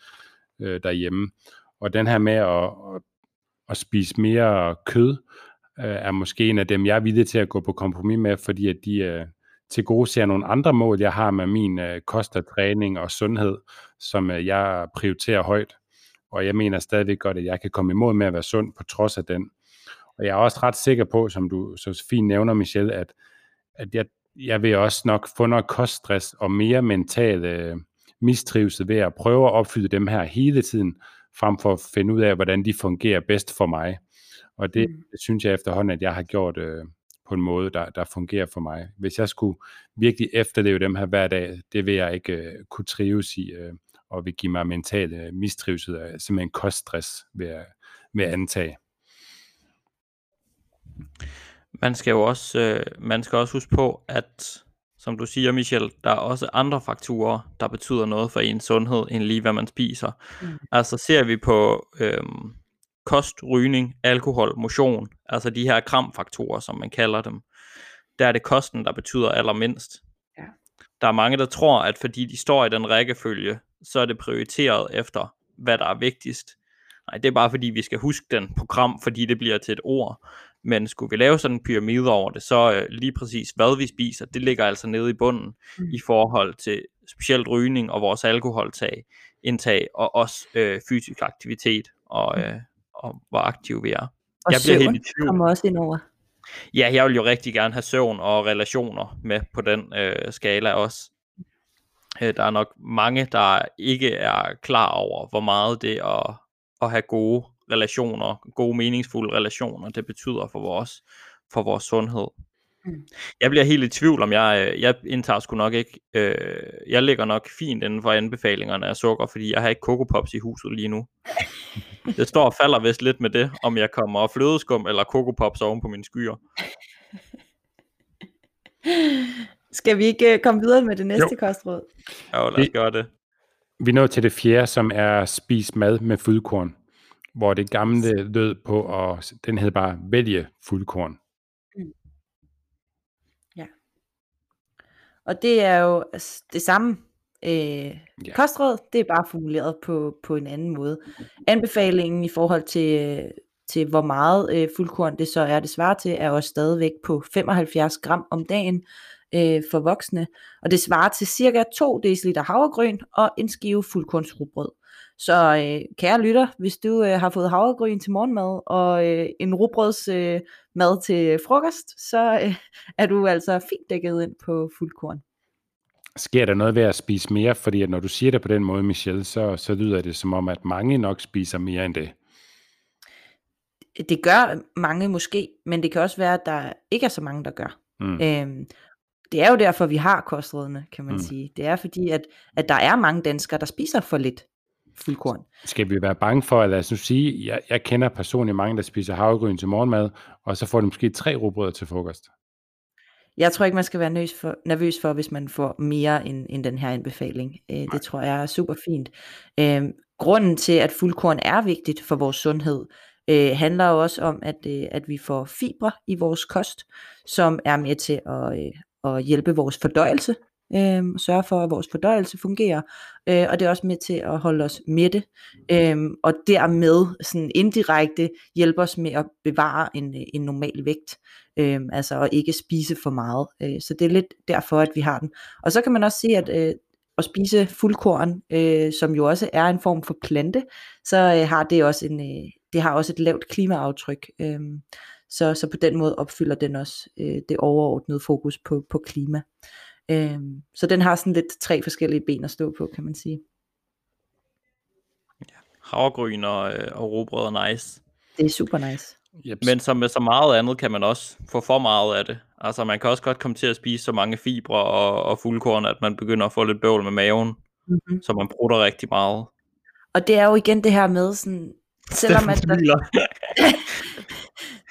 derhjemme. Og den her med at, at, at spise mere kød, øh, er måske en af dem, jeg er villig til at gå på kompromis med, fordi at de øh, tilgodeser nogle andre mål, jeg har med min øh, kost og træning og sundhed, som øh, jeg prioriterer højt. Og jeg mener stadigvæk godt, at jeg kan komme imod med at være sund på trods af den. Og jeg er også ret sikker på, som du så fint nævner, Michelle, at, at jeg, jeg vil også nok få noget koststress og mere mentale øh, mistrivsel ved at prøve at opfylde dem her hele tiden, frem for at finde ud af, hvordan de fungerer bedst for mig. Og det mm. synes jeg efterhånden, at jeg har gjort øh, på en måde, der, der fungerer for mig. Hvis jeg skulle virkelig efterleve dem her hver dag, det vil jeg ikke øh, kunne trives i, øh, og vil give mig mental øh, mistrivsel og simpelthen koststress ved at, ved at antage. Man skal jo også, øh, man skal også huske på, at som du siger, Michelle, der er også andre faktorer, der betyder noget for ens sundhed, end lige hvad man spiser. Mm. Altså ser vi på øhm, kost, rygning, alkohol, motion, altså de her kramfaktorer, som man kalder dem, der er det kosten, der betyder allermindst. Ja. Der er mange, der tror, at fordi de står i den rækkefølge, så er det prioriteret efter, hvad der er vigtigst. Nej, det er bare fordi, vi skal huske den på kram, fordi det bliver til et ord. Men skulle vi lave sådan en pyramide over det, så øh, lige præcis hvad vi spiser, det ligger altså nede i bunden mm. i forhold til specielt rygning og vores alkoholtag, indtag og også øh, fysisk aktivitet og, øh, og hvor aktive vi er. Og jeg bliver helt i tvivl. Kommer også ind over. Ja, jeg vil jo rigtig gerne have søvn og relationer med på den øh, skala også. Øh, der er nok mange, der ikke er klar over, hvor meget det at, at have gode relationer, gode meningsfulde relationer, det betyder for vores, for vores sundhed. Mm. Jeg bliver helt i tvivl om, jeg, jeg indtager sgu nok ikke, øh, jeg ligger nok fint inden for anbefalingerne af sukker, fordi jeg har ikke Coco Pops i huset lige nu. Det står og falder vist lidt med det, om jeg kommer og flødeskum eller Coco Pops oven på mine skyer. Skal vi ikke komme videre med det næste jo. kostråd? Jo, lad os vi, gøre det. Vi når til det fjerde, som er spis mad med fuldkorn, hvor det gamle lød på, og den hed bare vælge fuldkorn. Og det er jo det samme øh, yeah. kostråd, det er bare formuleret på, på en anden måde. Anbefalingen i forhold til, til hvor meget øh, fuldkorn det så er, det svarer til, er også stadigvæk på femoghalvfjerds gram om dagen øh, for voksne. Og det svarer til cirka to deciliter havregryn og en skive fuldkornsrugbrød. Så øh, kære lytter, hvis du øh, har fået havregryn til morgenmad og øh, en rugbrødsmad øh, til frokost, så øh, er du altså fint dækket ind på fuldkorn. Sker der noget ved at spise mere? Fordi at når du siger det på den måde, Michelle, så, så lyder det som om, at mange nok spiser mere end det. Det gør mange måske, men det kan også være, at der ikke er så mange, der gør. Mm. Øhm, det er jo derfor, vi har kostrådene, kan man mm. sige. Det er fordi, at, at der er mange danskere, der spiser for lidt fuldkorn. Skal vi være bange for, at lad os nu sige, jeg, jeg kender personligt mange, der spiser havregryn til morgenmad, og så får de måske tre rugbrød til frokost. Jeg tror ikke, man skal være nervøs for, nervøs for hvis man får mere end, end den her anbefaling. Øh, det tror jeg er super fint. Øh, grunden til, at fuldkorn er vigtigt for vores sundhed, øh, handler jo også om, at, øh, at vi får fibre i vores kost, som er med til at, øh, at hjælpe vores fordøjelse. Øhm, sørge for, at vores fordøjelse fungerer, øh, og det er også med til at holde os mætte, øhm, og dermed sådan indirekte hjælpe os med at bevare en, en normal vægt, øhm, altså at ikke spise for meget, øh, så det er lidt derfor, at vi har den. Og så kan man også se, at øh, at spise fuldkorn, øh, som jo også er en form for plante, så øh, har det også en, øh, det har også et lavt klimaaftryk, øh, så, så på den måde opfylder den også øh, det overordnede fokus på, på klima. Så den har sådan lidt tre forskellige ben at stå på, kan man sige. Ja, havregryn og, og rugbrød er nice. Det er super nice. Yep. Men som med så meget andet kan man også få for meget af det. Altså man kan også godt komme til at spise så mange fibre og, og fuldkorn, at man begynder at få lidt bøvl med maven, mm-hmm. så man prutter rigtig meget. Og det er jo igen det her med sådan, selvom at der,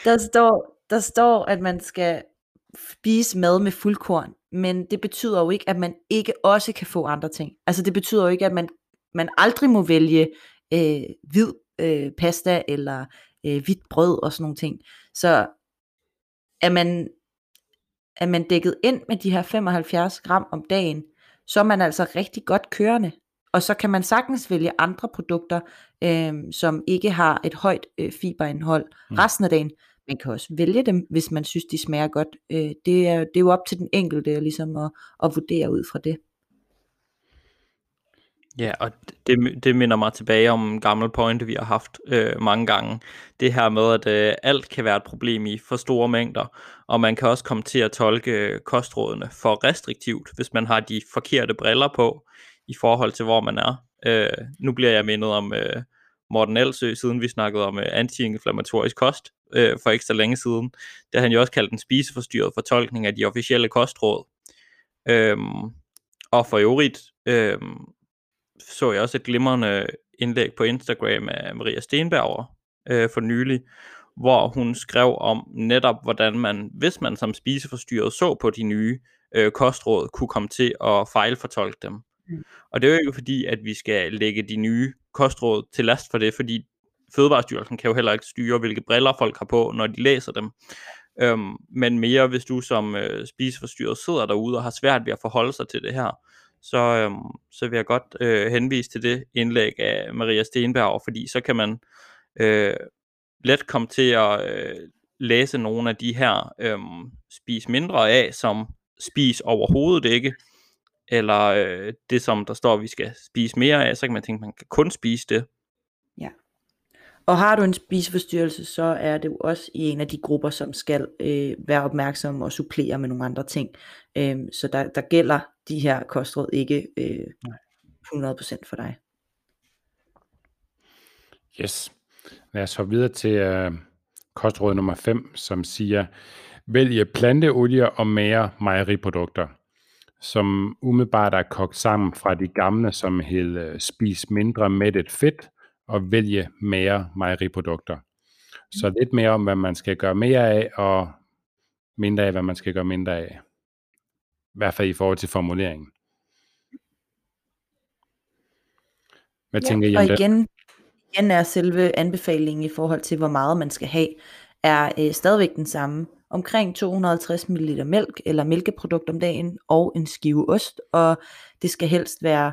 der, står, der står, at man skal spise mad med fuldkorn, men det betyder jo ikke, at man ikke også kan få andre ting. Altså det betyder jo ikke, at man, man aldrig må vælge øh, hvid øh, pasta eller øh, hvidt brød og sådan nogle ting. Så er man, er man dækket ind med de her femoghalvfjerds gram om dagen, så er man altså rigtig godt kørende. Og så kan man sagtens vælge andre produkter, øh, som ikke har et højt øh, fiberindhold mm. resten af dagen. Man kan også vælge dem, hvis man synes, de smager godt. Det er, det er jo op til den enkelte ligesom at, at vurdere ud fra det. Ja, og det, det minder mig tilbage om en gammel pointe, vi har haft øh, mange gange. Det her med, at øh, alt kan være et problem i for store mængder, og man kan også komme til at tolke kostrådene for restriktivt, hvis man har de forkerte briller på, i forhold til hvor man er. Øh, nu bliver jeg mindet om øh, Morten Elsø, siden vi snakkede om øh, anti-inflammatorisk kost, for ikke så længe siden, der han jo også kaldt en spiseforstyrret fortolkning af de officielle kostråd. Øhm, og for øvrigt øhm, så jeg også et glimrende indlæg på Instagram af Maria Stenberger øh, for nylig, hvor hun skrev om netop, hvordan man, hvis man som spiseforstyrret så på de nye øh, kostråd, kunne komme til at fejlfortolke dem. Mm. Og det er jo ikke fordi, at vi skal lægge de nye kostråd til last for det, fordi Fødevarestyrelsen kan jo heller ikke styre, hvilke briller folk har på, når de læser dem. Øhm, men mere, hvis du som øh, spiseforstyrret sidder derude og har svært ved at forholde sig til det her, så, øhm, så vil jeg godt øh, henvise til det indlæg af Maria Stenberg, fordi så kan man øh, let komme til at øh, læse nogle af de her øh, spis mindre af, som spis overhovedet ikke, eller øh, det, som der står, vi skal spise mere af, så kan man tænke, man kan kun spise det. Og har du en spiseforstyrrelse, så er det jo også i en af de grupper, som skal øh, være opmærksomme og supplere med nogle andre ting. Øh, så der, der gælder de her kostråd ikke øh, hundrede procent for dig. Yes. Lad os hoppe videre til øh, kostråd nummer fem, som siger, vælge planteolier og mere mejeriprodukter, som umiddelbart er kogt sammen fra de gamle, som hed øh, spis mindre mættet fedt, og vælge mere mejeriprodukter. Så lidt mere om, hvad man skal gøre mere af, og mindre af, hvad man skal gøre mindre af. I hvert fald i forhold til formuleringen. Hvad ja, tænker I om det? Og igen, igen er selve anbefalingen i forhold til, hvor meget man skal have, er øh, stadigvæk den samme. Omkring to hundrede og halvtreds milliliter mælk, eller mælkeprodukt om dagen, og en skive ost, og det skal helst være...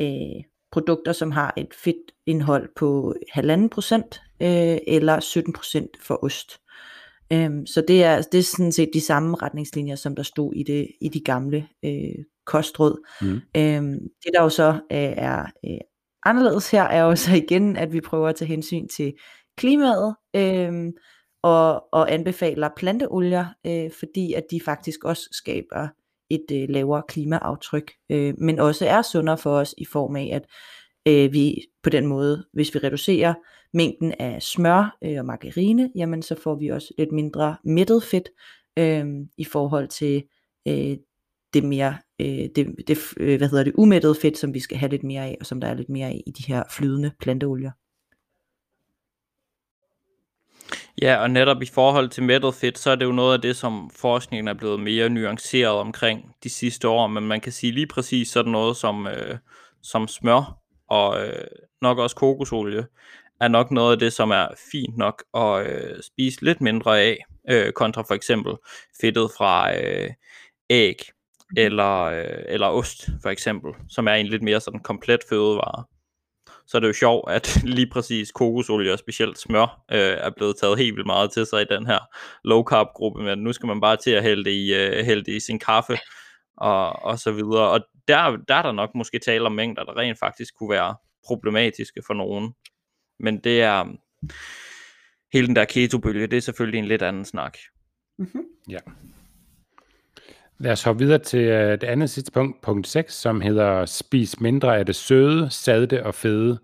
Øh, produkter, som har et fedtindhold på halvanden procent øh, eller sytten procent for ost. Øhm, så det er, det er sådan set de samme retningslinjer, som der stod i, det, i de gamle øh, kostråd. Mm. Øhm, det der jo så øh, er øh, anderledes her, er jo så igen, at vi prøver at tage hensyn til klimaet øh, og, og anbefaler planteolier, øh, fordi at de faktisk også skaber et øh, lavere klimaaftryk, øh, men også er sundere for os i form af, at øh, vi på den måde, hvis vi reducerer mængden af smør øh, og margarine, jamen så får vi også lidt mindre mættet fedt øh, i forhold til øh, det mere, øh, det, det, øh, hvad hedder det, umættede fedt, som vi skal have lidt mere af, og som der er lidt mere af i de her flydende planteolier. Ja, og netop i forhold til mættet fedt, så er det jo noget af det, som forskningen er blevet mere nuanceret omkring de sidste år, men man kan sige lige præcis sådan noget som, øh, som smør og øh, nok også kokosolie, er nok noget af det, som er fint nok at øh, spise lidt mindre af, øh, kontra for eksempel fedtet fra øh, æg eller, øh, eller ost for eksempel, som er en lidt mere sådan komplet fødevare. Så er det jo sjovt, at lige præcis kokosolie og specielt smør øh, er blevet taget helt vildt meget til sig i den her low carb gruppe, men nu skal man bare til at hælde det i, øh, hælde det i sin kaffe og, og så videre. Og der, der er der nok måske tale om mængder, der rent faktisk kunne være problematiske for nogen. Men det er, hele den der ketobølge, det er selvfølgelig en lidt anden snak. Mm-hmm. Ja. Lad os hoppe videre til det andet sidste punkt, punkt seks, som hedder spis mindre af det søde, salte og fede,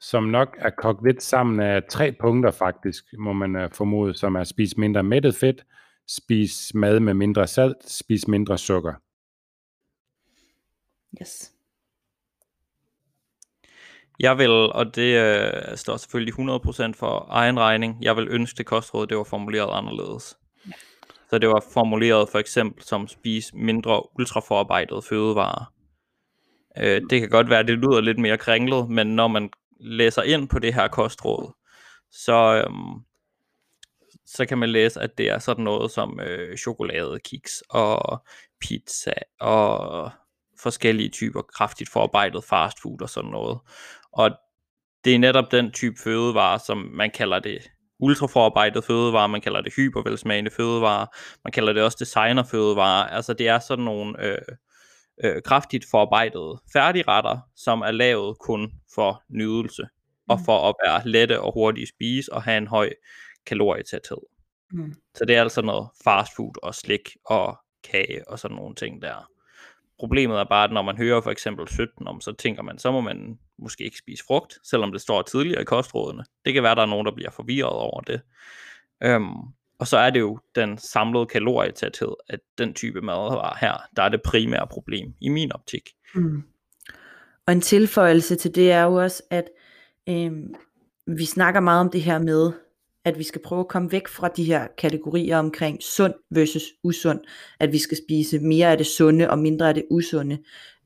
som nok er kogt lidt sammen af tre punkter faktisk, må man formode, som er spis mindre mættet fedt, spis mad med mindre salt, spis mindre sukker. Yes. Jeg vil, og det øh, står selvfølgelig hundrede procent for egen regning, jeg vil ønske det kostråd, det var formuleret anderledes. Så det var formuleret for eksempel som spise mindre ultraforarbejdede fødevarer. Øh, det kan godt være, at det lyder lidt mere kringlet, men når man læser ind på det her kostråd, så, øhm, så kan man læse, at det er sådan noget som øh, chokoladekiks og pizza og forskellige typer kraftigt forarbejdet fastfood og sådan noget. Og det er netop den type fødevarer, som man kalder det ultraforarbejdet fødevarer, man kalder det hypervelsmagende fødevarer, man kalder det også designerfødevarer, altså det er sådan nogle øh, øh, kraftigt forarbejdede færdigretter, som er lavet kun for nydelse, mm. og for at være lette og hurtige at spise, og have en høj kalorietæthed. Mm. Så det er altså noget fastfood og slik og kage og sådan nogle ting der. Problemet er bare, at når man hører for eksempel sytten om, så tænker man, så må man måske ikke spise frugt, selvom det står tidligere i kostrådene. Det kan være, at der er nogen, der bliver forvirret over det. Øhm, og så er det jo den samlede kalorietæthed, at den type madvarer her, der er det primære problem i min optik. Mm. Og en tilføjelse til det er jo også, at øh, vi snakker meget om det her med, at vi skal prøve at komme væk fra de her kategorier omkring sund versus usund, at vi skal spise mere af det sunde og mindre af det usunde.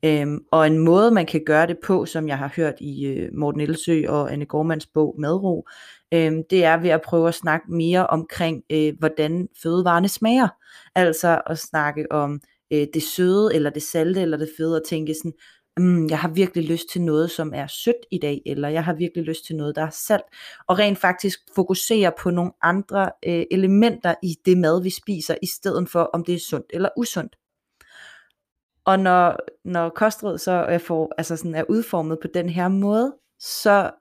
Øhm, og en måde, man kan gøre det på, som jeg har hørt i øh, Morten Elsø og Anne Gormands bog Madro, øhm, det er ved at prøve at snakke mere omkring, øh, hvordan fødevarene smager. Altså at snakke om øh, det søde, eller det salte, eller det fede, og tænke sådan, jeg har virkelig lyst til noget, som er sødt i dag, eller jeg har virkelig lyst til noget, der er salt, og rent faktisk fokusere på nogle andre øh, elementer i det mad, vi spiser, i stedet for, om det er sundt eller usundt. Og når, når kostrådet så er, for, altså sådan er udformet på den her måde, så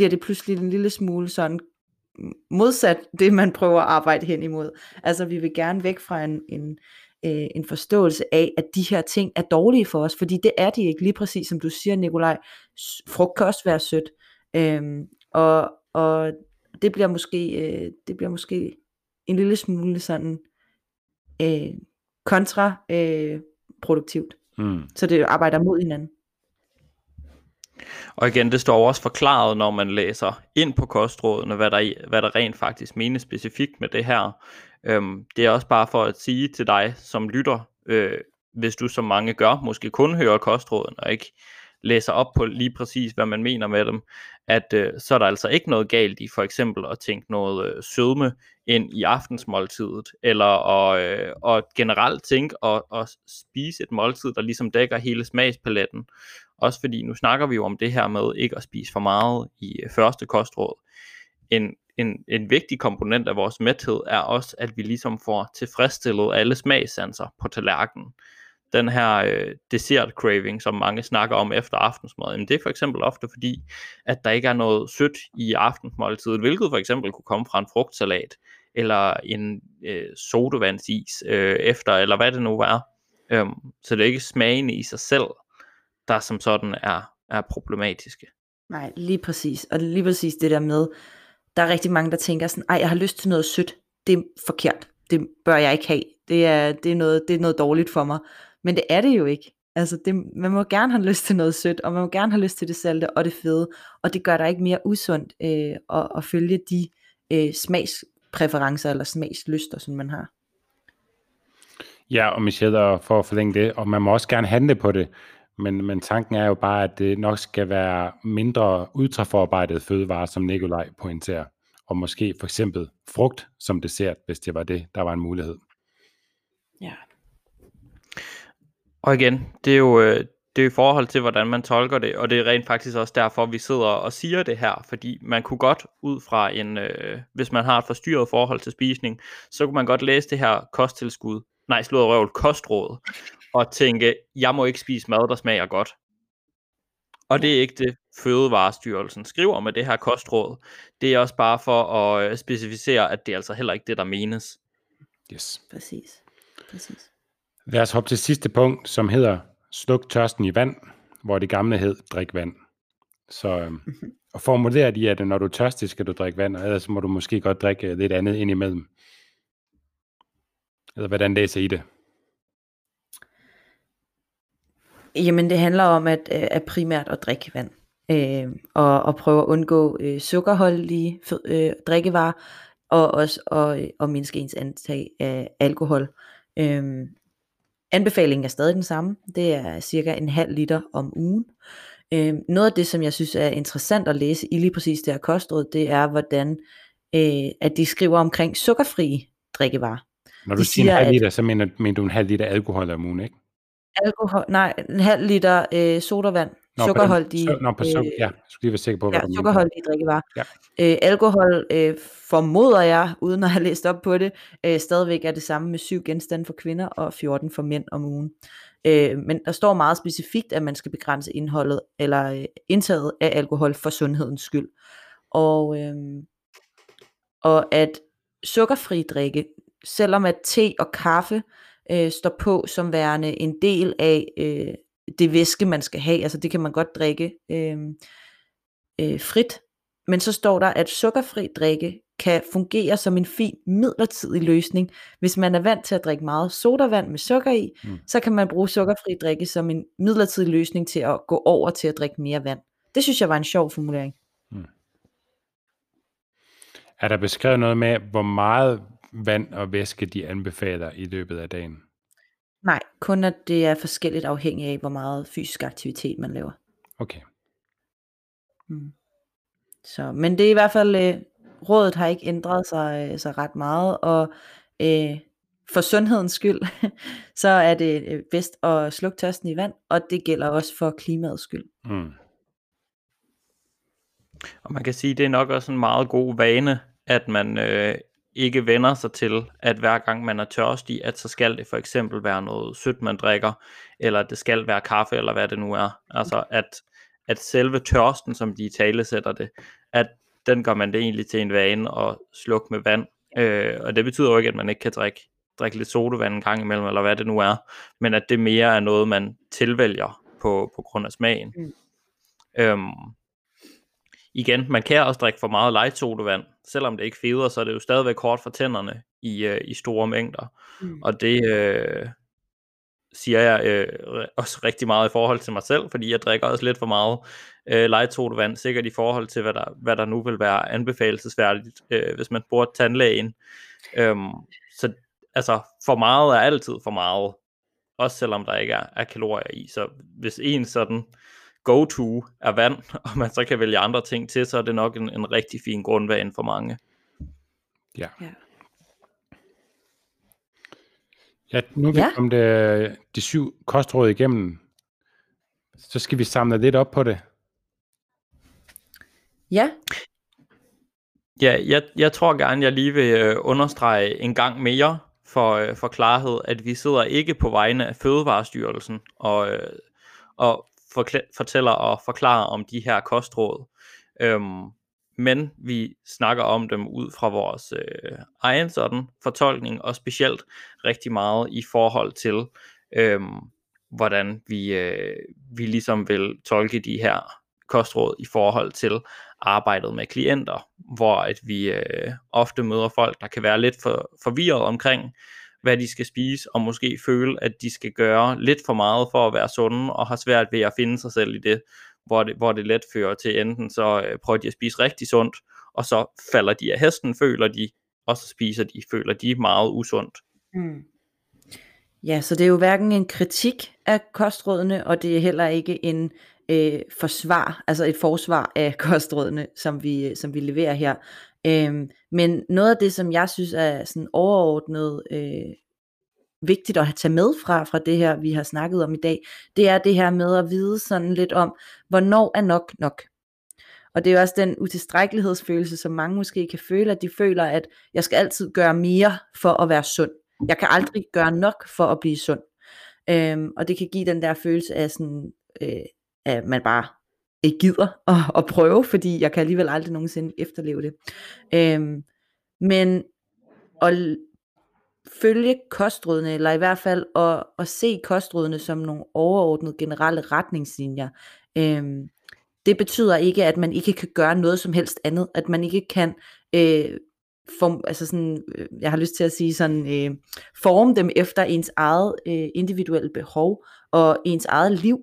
bliver det pludselig en lille smule sådan modsat det, man prøver at arbejde hen imod. Altså vi vil gerne væk fra en, en, øh, en forståelse af, at de her ting er dårlige for os, fordi det er de ikke, lige præcis som du siger, Nikolaj. Frugt kan også være sødt, øhm, og, og det bliver måske øh, det bliver måske en lille smule sådan øh, kontraproduktivt. Øh, mm. Så det arbejder mod hinanden. Og igen, det står også forklaret, når man læser ind på kostrådene, hvad der, hvad der rent faktisk menes specifikt med det her. Øhm, det er også bare for at sige til dig, som lytter, øh, hvis du som mange gør, måske kun hører kostrådene og ikke læser op på lige præcis, hvad man mener med dem, at øh, så er der altså ikke noget galt i for eksempel at tænke noget øh, sødme ind i aftensmåltidet, eller at øh, og generelt tænke at, at spise et måltid, der ligesom dækker hele smagspaletten. Også fordi nu snakker vi jo om det her med ikke at spise for meget i første kostråd. En, en, en vigtig komponent af vores mæthed er også, at vi ligesom får tilfredsstillet alle smagssanser på tallerkenen. Den her øh, dessert craving, som mange snakker om efter aftensmad, det er for eksempel ofte fordi, at der ikke er noget sødt i aftensmåltidet, hvilket for eksempel kunne komme fra en frugtsalat, eller en øh, sodavandsis øh, efter, eller hvad det nu er. Øhm, så det er ikke smagen i sig selv, der som sådan er, er problematiske. Nej, lige præcis. Og lige præcis det der med, der er rigtig mange, der tænker sådan, ej, jeg har lyst til noget sødt, det er forkert, det bør jeg ikke have, det er, det er, noget, det er noget dårligt for mig. Men det er det jo ikke. Altså det, man må gerne have lyst til noget sødt, og man må gerne have lyst til det salte og det fede, og det gør dig ikke mere usundt øh, at, at følge de øh, smagspræferencer eller smagslyster, som man har. Ja, og Michelle, for at forlænge det, og man må også gerne handle på det, men, men tanken er jo bare, at det nok skal være mindre ultraforarbejdet fødevarer, som Nikolaj pointerer, og måske for eksempel frugt som dessert, hvis det var det, der var en mulighed. Ja. Og igen, det er, jo, det er jo i forhold til, hvordan man tolker det, og det er rent faktisk også derfor, vi sidder og siger det her, fordi man kunne godt ud fra en, øh, hvis man har et forstyrret forhold til spisning, så kunne man godt læse det her kosttilskud, nej, slået røvel, kostråd, og tænke, jeg må ikke spise mad, der smager godt. Og det er ikke det, Fødevarestyrelsen skriver med det her kostråd. Det er også bare for at specificere, at det er altså heller ikke det, der menes. Yes. Præcis. Præcis. Lad os hoppe til sidste punkt, som hedder sluk tørsten i vand, hvor det gamle hed drik vand. Så øh, og formuleret i, at når du er tørstig, skal du drikke vand, og ellers må du måske godt drikke lidt andet indimellem. Eller hvordan læser I det? Jamen det handler om at, at primært at drikke vand, øh, og, og prøve at undgå øh, sukkerholdige øh, drikkevarer, og også at og mindske ens antag af alkohol. Øh, Anbefalingen er stadig den samme. Det er cirka en halv liter om ugen. Øh, noget af det, som jeg synes er interessant at læse i lige præcis det her kostråd, det er, hvordan øh, at de skriver omkring sukkerfrie drikkevarer. Når du de siger en halv liter, at, så mener, mener du en halv liter alkohol om ugen, ikke? Alkohol, nej, en halv liter øh, sodavand. Nå, sukkerholdige, på, nå, på suk- øh, ja, jeg skulle lige være sikker på, hvad ja, du sukkerholdige drikkevarer. Ja. Øh, alkohol øh, formoder jeg, uden at have læst op på det, øh, stadigvæk er det samme med syv genstande for kvinder og fjorten for mænd om ugen. Øh, men der står meget specifikt, at man skal begrænse indholdet eller øh, indtaget af alkohol for sundhedens skyld. Og, øh, og at sukkerfri drikke, selvom at te og kaffe øh, står på som værende en del af øh, det væske, man skal have, altså det kan man godt drikke øh, øh, frit, men så står der, at sukkerfri drikke kan fungere som en fin midlertidig løsning. Hvis man er vant til at drikke meget sodavand med sukker i, mm. så kan man bruge sukkerfri drikke som en midlertidig løsning til at gå over til at drikke mere vand. Det synes jeg var en sjov formulering. Mm. Er der beskrevet noget med, hvor meget vand og væske de anbefaler i løbet af dagen? Nej, kun at det er forskelligt afhængig af, hvor meget fysisk aktivitet man laver. Okay. Mm. Så, men det er i hvert fald, øh, rådet har ikke ændret sig, øh, sig ret meget, og øh, for sundhedens skyld, så er det bedst at slukke tørsten i vand, og det gælder også for klimaets skyld. Mm. Og man kan sige, det er nok også en meget god vane, at man... Øh, ikke vender sig til, at hver gang man er tørstig, at så skal det for eksempel være noget sødt, man drikker, eller det skal være kaffe, eller hvad det nu er. Altså, at, at selve tørsten, som de italesætter det, at den gør man det egentlig til en vane at slukke med vand. Øh, og det betyder jo ikke, at man ikke kan drikke, drikke lidt sodavand en gang imellem, eller hvad det nu er, men at det mere er noget, man tilvælger på, på grund af smagen. Mm. Øhm, igen, man kan også drikke for meget light sodavand, selvom det ikke feder, så er det jo stadigvæk hårdt for tænderne i, øh, i store mængder. Mm. Og det øh, siger jeg øh, også rigtig meget i forhold til mig selv, fordi jeg drikker også lidt for meget øh, light sodavand, sikkert i forhold til, hvad der, hvad der nu vil være anbefalesværdigt, øh, hvis man bruger tandlægen. Øhm, så altså, for meget er altid for meget, også selvom der ikke er, er kalorier i. Så hvis en sådan go-to er vand, og man så kan vælge andre ting til, så er det nok en, en rigtig fin grundvand for mange. Ja. Ja. Ja, nu er vi ja. kommet de, de syv kostråd igennem. Så skal vi samle lidt op på det. Ja. Ja, jeg, jeg tror gerne, jeg lige vil understrege en gang mere for, for klarhed, at vi sidder ikke på vegne af Fødevarestyrelsen og, og forkl- fortæller og forklarer om de her kostråd. Øhm, men vi snakker om dem ud fra vores øh, egen sådan fortolkning, og specielt rigtig meget i forhold til, øh, hvordan vi, øh, vi ligesom vil tolke de her kostråd i forhold til arbejdet med klienter, hvor at vi øh, ofte møder folk, der kan være lidt for, forvirret omkring, hvad de skal spise, og måske føle, at de skal gøre lidt for meget for at være sunde, og har svært ved at finde sig selv i det, hvor det, hvor det let fører til, enten så øh, prøver de at spise rigtig sundt, og så falder de af hesten, føler de, og så spiser de, føler de meget usundt. Mm. Ja, så det er jo hverken en kritik af kostrådene, og det er heller ikke en øh, forsvar, altså et forsvar af kostrådene, som vi, som vi leverer her. Øhm, men noget af det, som jeg synes er sådan overordnet øh, vigtigt at tage med fra, fra det her, vi har snakket om i dag, det er det her med at vide sådan lidt om, hvornår er nok nok. Og det er jo også den utilstrækkelighedsfølelse, som mange måske kan føle, at de føler, at jeg skal altid gøre mere for at være sund. Jeg kan aldrig gøre nok for at blive sund. Øhm, og det kan give den der følelse af sådan, øh, at man bare ikke gider at, at prøve, fordi jeg kan alligevel aldrig nogensinde efterleve det. Øhm, men at følge kostrådene, eller i hvert fald at, at se kostrådene som nogle overordnede generelle retningslinjer, øhm, det betyder ikke, at man ikke kan gøre noget som helst andet, at man ikke kan øh, form, altså sådan, jeg har lyst til at sige sådan, øh, forme dem efter ens eget øh, individuelle behov og ens eget liv.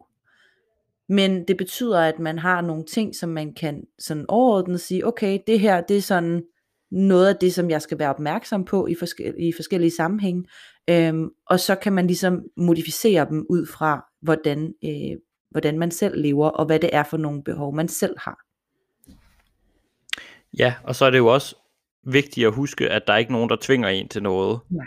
Men det betyder, at man har nogle ting, som man kan sådan overordnet sige, okay, det her, det er sådan noget af det, som jeg skal være opmærksom på i, forske- i forskellige sammenhænge. Øhm, og så kan man ligesom modificere dem ud fra, hvordan, øh, hvordan man selv lever, og hvad det er for nogle behov, man selv har. Ja, og så er det jo også vigtigt at huske, at der er ikke nogen, der tvinger en til noget. Nej.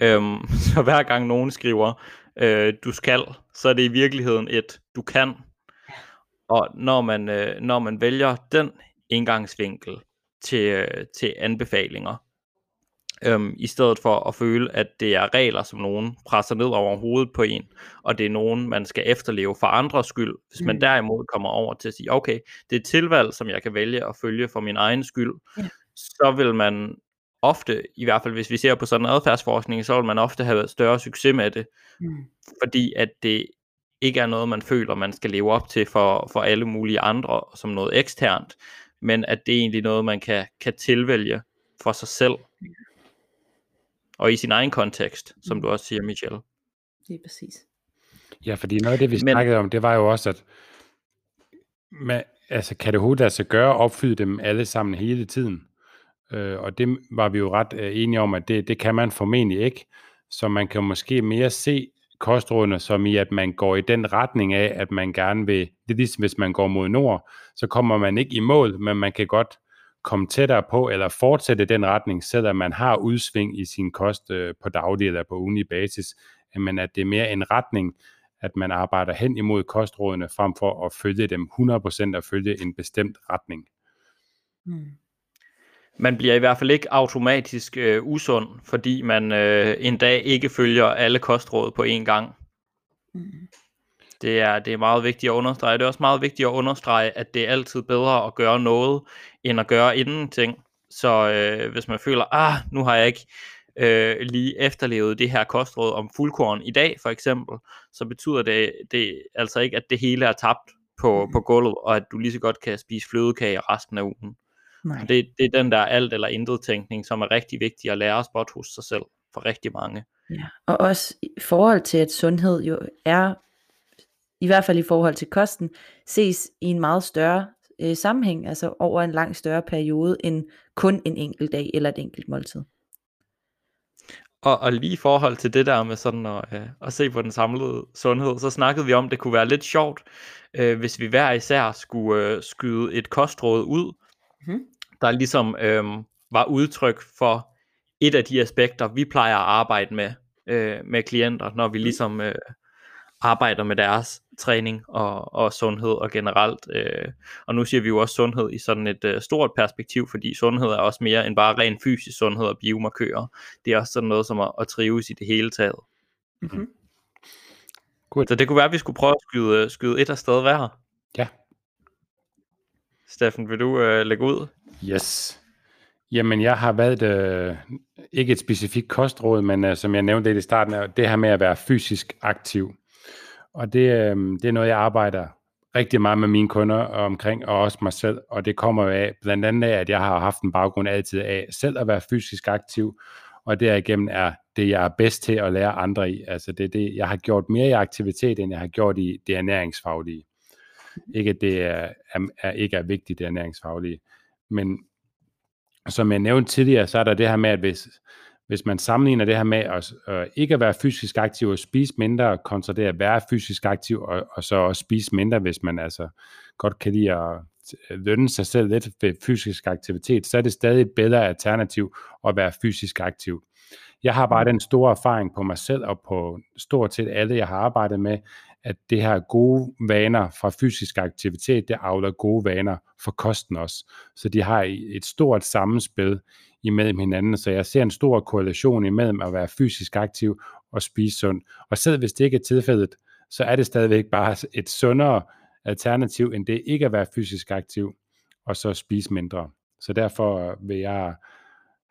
Øhm, så hver gang nogen skriver, øh, du skal, så er det i virkeligheden et, du kan. Og når man, øh, når man vælger den indgangsvinkel til, øh, til anbefalinger, øhm, i stedet for at føle, at det er regler, som nogen presser ned over hovedet på en, og det er nogen, man skal efterleve for andres skyld, hvis man derimod kommer over til at sige, okay, det er et tilvalg, som jeg kan vælge at følge for min egen skyld, ja. Så vil man ofte, i hvert fald hvis vi ser på sådan en adfærdsforskning, så vil man ofte have større succes med det, mm. fordi at det ikke er noget, man føler, man skal leve op til for, for alle mulige andre som noget eksternt, men at det er egentlig noget, man kan, kan tilvælge for sig selv, og i sin egen kontekst, som du også siger, Michelle. Det er præcis. Ja, fordi noget af det, vi men, snakkede om, det var jo også, at man, altså, kan det hovedet altså gøre at opfylde dem alle sammen hele tiden? Øh, og det var vi jo ret øh, enige om, at det, det kan man formentlig ikke, så man kan måske mere se kostrådene som i, at man går i den retning af, at man gerne vil, det er ligesom hvis man går mod nord, så kommer man ikke i mål, men man kan godt komme tættere på, eller fortsætte den retning, selvom man har udsving i sin kost øh, på daglig eller på ugentlig basis, men at det er mere en retning, at man arbejder hen imod kostrådene, frem for at følge dem hundrede procent og følge en bestemt retning. Mm. Man bliver i hvert fald ikke automatisk øh, usund, fordi man øh, en dag ikke følger alle kostråd på én gang. Mm. Det er, det er meget vigtigt at understrege. Det er også meget vigtigt at understrege, at det er altid bedre at gøre noget, end at gøre inden ting. Så øh, hvis man føler, ah, nu har jeg ikke øh, lige efterlevet det her kostråd om fuldkorn i dag, for eksempel, så betyder det, det altså ikke, at det hele er tabt på, på gulvet, og at du lige så godt kan spise flødekage resten af ugen. Nej. Og det, det er den der alt eller intet tænkning, som er rigtig vigtig at lære at spotte hos sig selv for rigtig mange. Ja. Og også i forhold til, at sundhed jo er, i hvert fald i forhold til kosten, ses i en meget større øh, sammenhæng, altså over en langt større periode end kun en enkelt dag eller et enkelt måltid. Og, og lige i forhold til det der med sådan at, øh, at se på den samlede sundhed, så snakkede vi om, at det kunne være lidt sjovt, øh, hvis vi hver især skulle øh, skyde et kostråd ud, mm. der ligesom øh, var udtryk for et af de aspekter, vi plejer at arbejde med, øh, med klienter, når vi ligesom øh, arbejder med deres træning og, og sundhed og generelt. Øh, og nu siger vi jo også sundhed i sådan et øh, stort perspektiv, fordi sundhed er også mere end bare ren fysisk sundhed og biomarkører. Det er også sådan noget som at, at trives i det hele taget. Mm-hmm. Så det kunne være, at vi skulle prøve at skyde, skyde et afsted hver. Ja. Steffen, vil du øh, lægge ud? Yes. Jamen, jeg har valgt øh, ikke et specifikt kostråd, men øh, som jeg nævnte lidt i starten, det her med at være fysisk aktiv. Og det, øh, det er noget, jeg arbejder rigtig meget med mine kunder omkring, og også mig selv. Og det kommer jo af, blandt andet af, at jeg har haft en baggrund altid af selv at være fysisk aktiv, og derigennem er det, jeg er bedst til at lære andre i. Altså, det er det, jeg har gjort mere i aktivitet, end jeg har gjort i det ernæringsfaglige. Ikke at det er, er, er, ikke er vigtigt, det ernæringsfaglige, men som jeg nævnte tidligere, så er der det her med, at hvis, hvis man sammenligner det her med at øh, ikke at være fysisk aktiv og spise mindre, kontra det at være fysisk aktiv og, og så også spise mindre, hvis man altså godt kan lide at lønne sig selv lidt ved fysisk aktivitet, så er det stadig et bedre alternativ at være fysisk aktiv. Jeg har bare den store erfaring på mig selv og på stort set alle, jeg har arbejdet med, at det her gode vaner fra fysisk aktivitet, det avler gode vaner for kosten også. Så de har et stort sammenspil imellem hinanden, så jeg ser en stor korrelation imellem at være fysisk aktiv og spise sundt. Og selv hvis det ikke er tilfældet, så er det stadigvæk bare et sundere alternativ, end det ikke at være fysisk aktiv og så spise mindre. Så derfor vil jeg,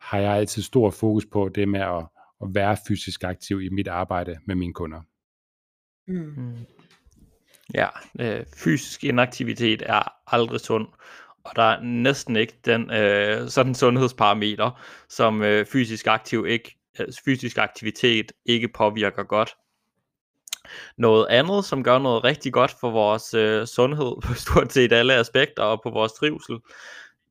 har jeg altid stor fokus på det med at, at være fysisk aktiv i mit arbejde med mine kunder. Mm. Ja, øh, fysisk inaktivitet er aldrig sund, og der er næsten ikke den øh, sådan sundhedsparameter, som øh, fysisk aktiv ikke, øh, fysisk aktivitet ikke påvirker godt. Noget andet, som gør noget rigtig godt for vores øh, sundhed på stort set alle aspekter og på vores trivsel,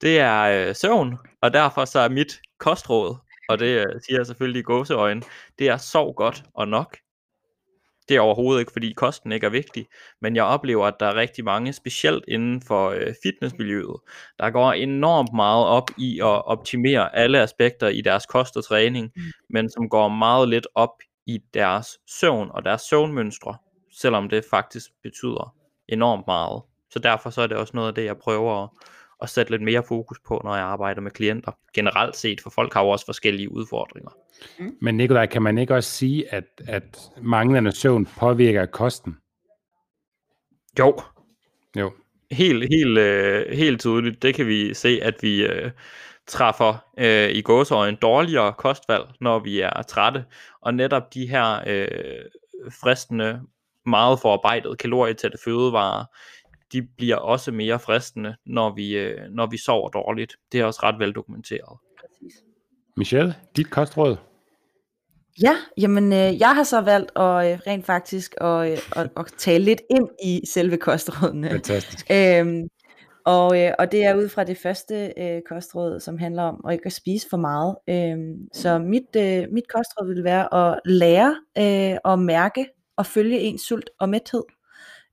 det er øh, søvn, og derfor så er mit kostråd, og det øh, siger jeg selvfølgelig i gåseøjne, det er sov godt og nok. Det er overhovedet ikke, fordi kosten ikke er vigtig, men jeg oplever, at der er rigtig mange, specielt inden for øh, fitnessmiljøet, der går enormt meget op i at optimere alle aspekter i deres kost og træning, mm. men som går meget lidt op i deres søvn og deres søvnmønstre, selvom det faktisk betyder enormt meget. Så derfor så er det også noget af det, jeg prøver at, at sætte lidt mere fokus på, når jeg arbejder med klienter. Generelt set, for folk har jo også forskellige udfordringer. Mm. Men Nikolaj, kan man ikke også sige, at, at manglende søvn påvirker kosten? Jo. Jo. Helt, helt, øh, helt tydeligt. Det kan vi se, at vi øh, træffer øh, i gåseøjne dårligere kostvalg, når vi er trætte. Og netop de her øh, fristende, meget forarbejdede kalorietætte fødevarer, de bliver også mere fristende, når vi, øh, når vi sover dårligt. Det er også ret veldokumenteret. Michelle, dit kostråd? Ja, jamen øh, jeg har så valgt at, øh, rent faktisk at, øh, at, at tale lidt ind i selve kostrådene. Fantastisk. Æm, og, øh, og det er ud fra det første øh, kostråd, som handler om at ikke at spise for meget. Æm, så mit, øh, mit kostråd vil være at lære øh, at mærke og følge ens sult og mæthed.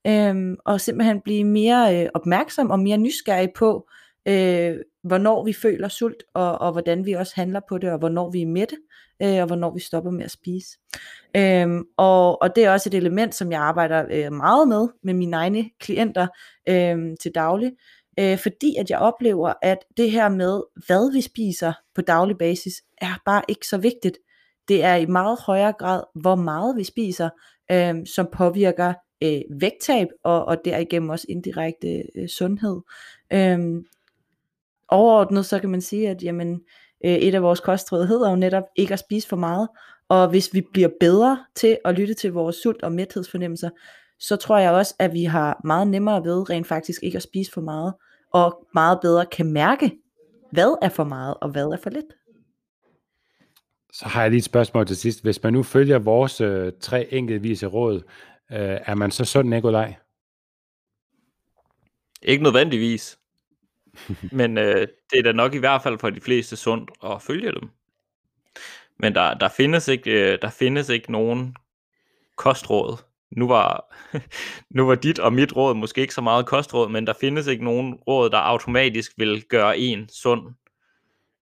Æm, og simpelthen blive mere øh, opmærksom og mere nysgerrig på, øh, hvornår vi føler sult, og, og hvordan vi også handler på det, og hvornår vi er mætte, øh, og hvornår vi stopper med at spise. Øhm, og, og det er også et element, som jeg arbejder øh, meget med, med mine egne klienter øh, til daglig, øh, fordi at jeg oplever, at det her med, hvad vi spiser på daglig basis, er bare ikke så vigtigt. Det er i meget højere grad, hvor meget vi spiser, øh, som påvirker øh, vægttab og, og derigennem også indirekte øh, sundhed. Øhm, overordnet så kan man sige, at jamen, øh, et af vores kostråd hedder jo netop ikke at spise for meget, og hvis vi bliver bedre til at lytte til vores sult- og mæthedsfornemmelser, så tror jeg også, at vi har meget nemmere ved rent faktisk ikke at spise for meget, og meget bedre kan mærke, hvad er for meget og hvad er for lidt. Så har jeg lige et spørgsmål til sidst. Hvis man nu følger vores øh, tre enkeltvise råd, øh, er man så sund, Nikolaj? Ikke nødvendigvis. Men øh, det er da nok i hvert fald for de fleste sundt at følge dem. Men der, der, findes, ikke, der findes ikke nogen kostråd. Nu var, nu var dit og mit råd måske ikke så meget kostråd, men der findes ikke nogen råd, der automatisk vil gøre en sund.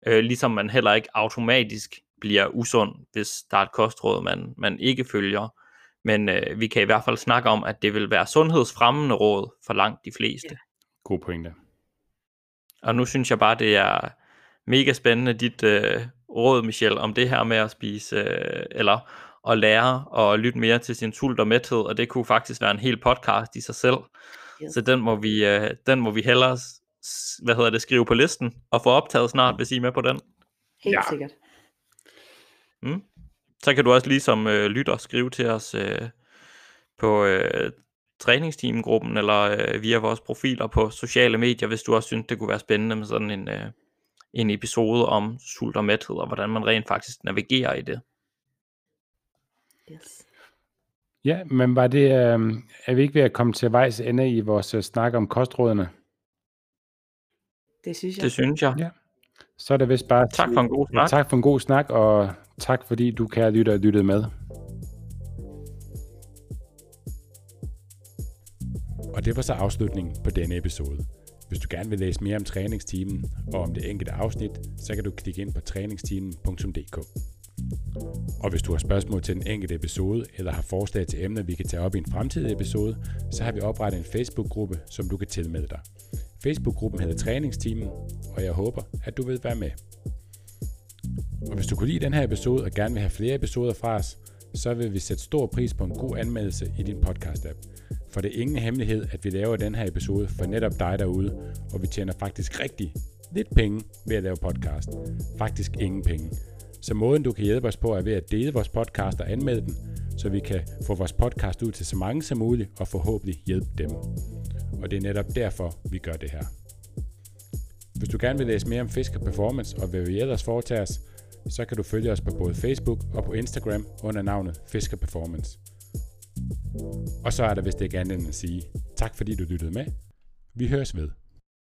Øh, ligesom man heller ikke automatisk bliver usund, hvis der er et kostråd, man, man ikke følger. Men øh, vi kan i hvert fald snakke om, at det vil være sundhedsfremmende råd for langt de fleste. God pointe. Og nu synes jeg bare, det er mega spændende, dit øh, råd, Michelle, om det her med at spise, øh, eller at lære og lytte mere til sin sult og mæthed, og det kunne faktisk være en hel podcast i sig selv. Yes. Så den må vi, øh, den må vi hellere, hvad hedder det, skrive på listen, og få optaget snart, hvis I er med på den. Helt ja. Sikkert. Mm. Så kan du også ligesom øh, lytter skrive til os øh, på øh, træningsteamgruppen eller øh, via vores profiler på sociale medier, hvis du også synes det kunne være spændende med sådan en, øh, en episode om sult og mæthed og hvordan man rent faktisk navigerer i det. Yes. Ja, men var det, øh, er vi ikke ved at komme til vejs ende i vores øh, snak om kostrådene? Det synes jeg. Det synes jeg. Ja. Så er det vist bare tak for en god snak. Tak for en god snak, og tak fordi du, kære lytter, lyttede med. Og det var så afslutningen på denne episode. Hvis du gerne vil læse mere om træningstimen og om det enkelte afsnit, så kan du klikke ind på træningstimen punktum d k. Og hvis du har spørgsmål til den enkelte episode, eller har forslag til emner, vi kan tage op i en fremtidig episode, så har vi oprettet en Facebook-gruppe, som du kan tilmelde dig. Facebook-gruppen hedder Træningsteamen, og jeg håber, at du vil være med. Og hvis du kunne lide den her episode og gerne vil have flere episoder fra os, så vil vi sætte stor pris på en god anmeldelse i din podcast-app. For det er ingen hemmelighed, at vi laver den her episode for netop dig derude, og vi tjener faktisk rigtig lidt penge ved at lave podcast. Faktisk ingen penge. Så måden du kan hjælpe os på er ved at dele vores podcast og anmelde den, så vi kan få vores podcast ud til så mange som muligt og forhåbentlig hjælpe dem. Og det er netop derfor, vi gør det her. Hvis du gerne vil læse mere om Fisker Performance og hvad vi ellers foretager os, så kan du følge os på både Facebook og på Instagram under navnet Fisker Performance. Og så er der vist ikke andet end at sige tak fordi du lyttede med. Vi høres ved.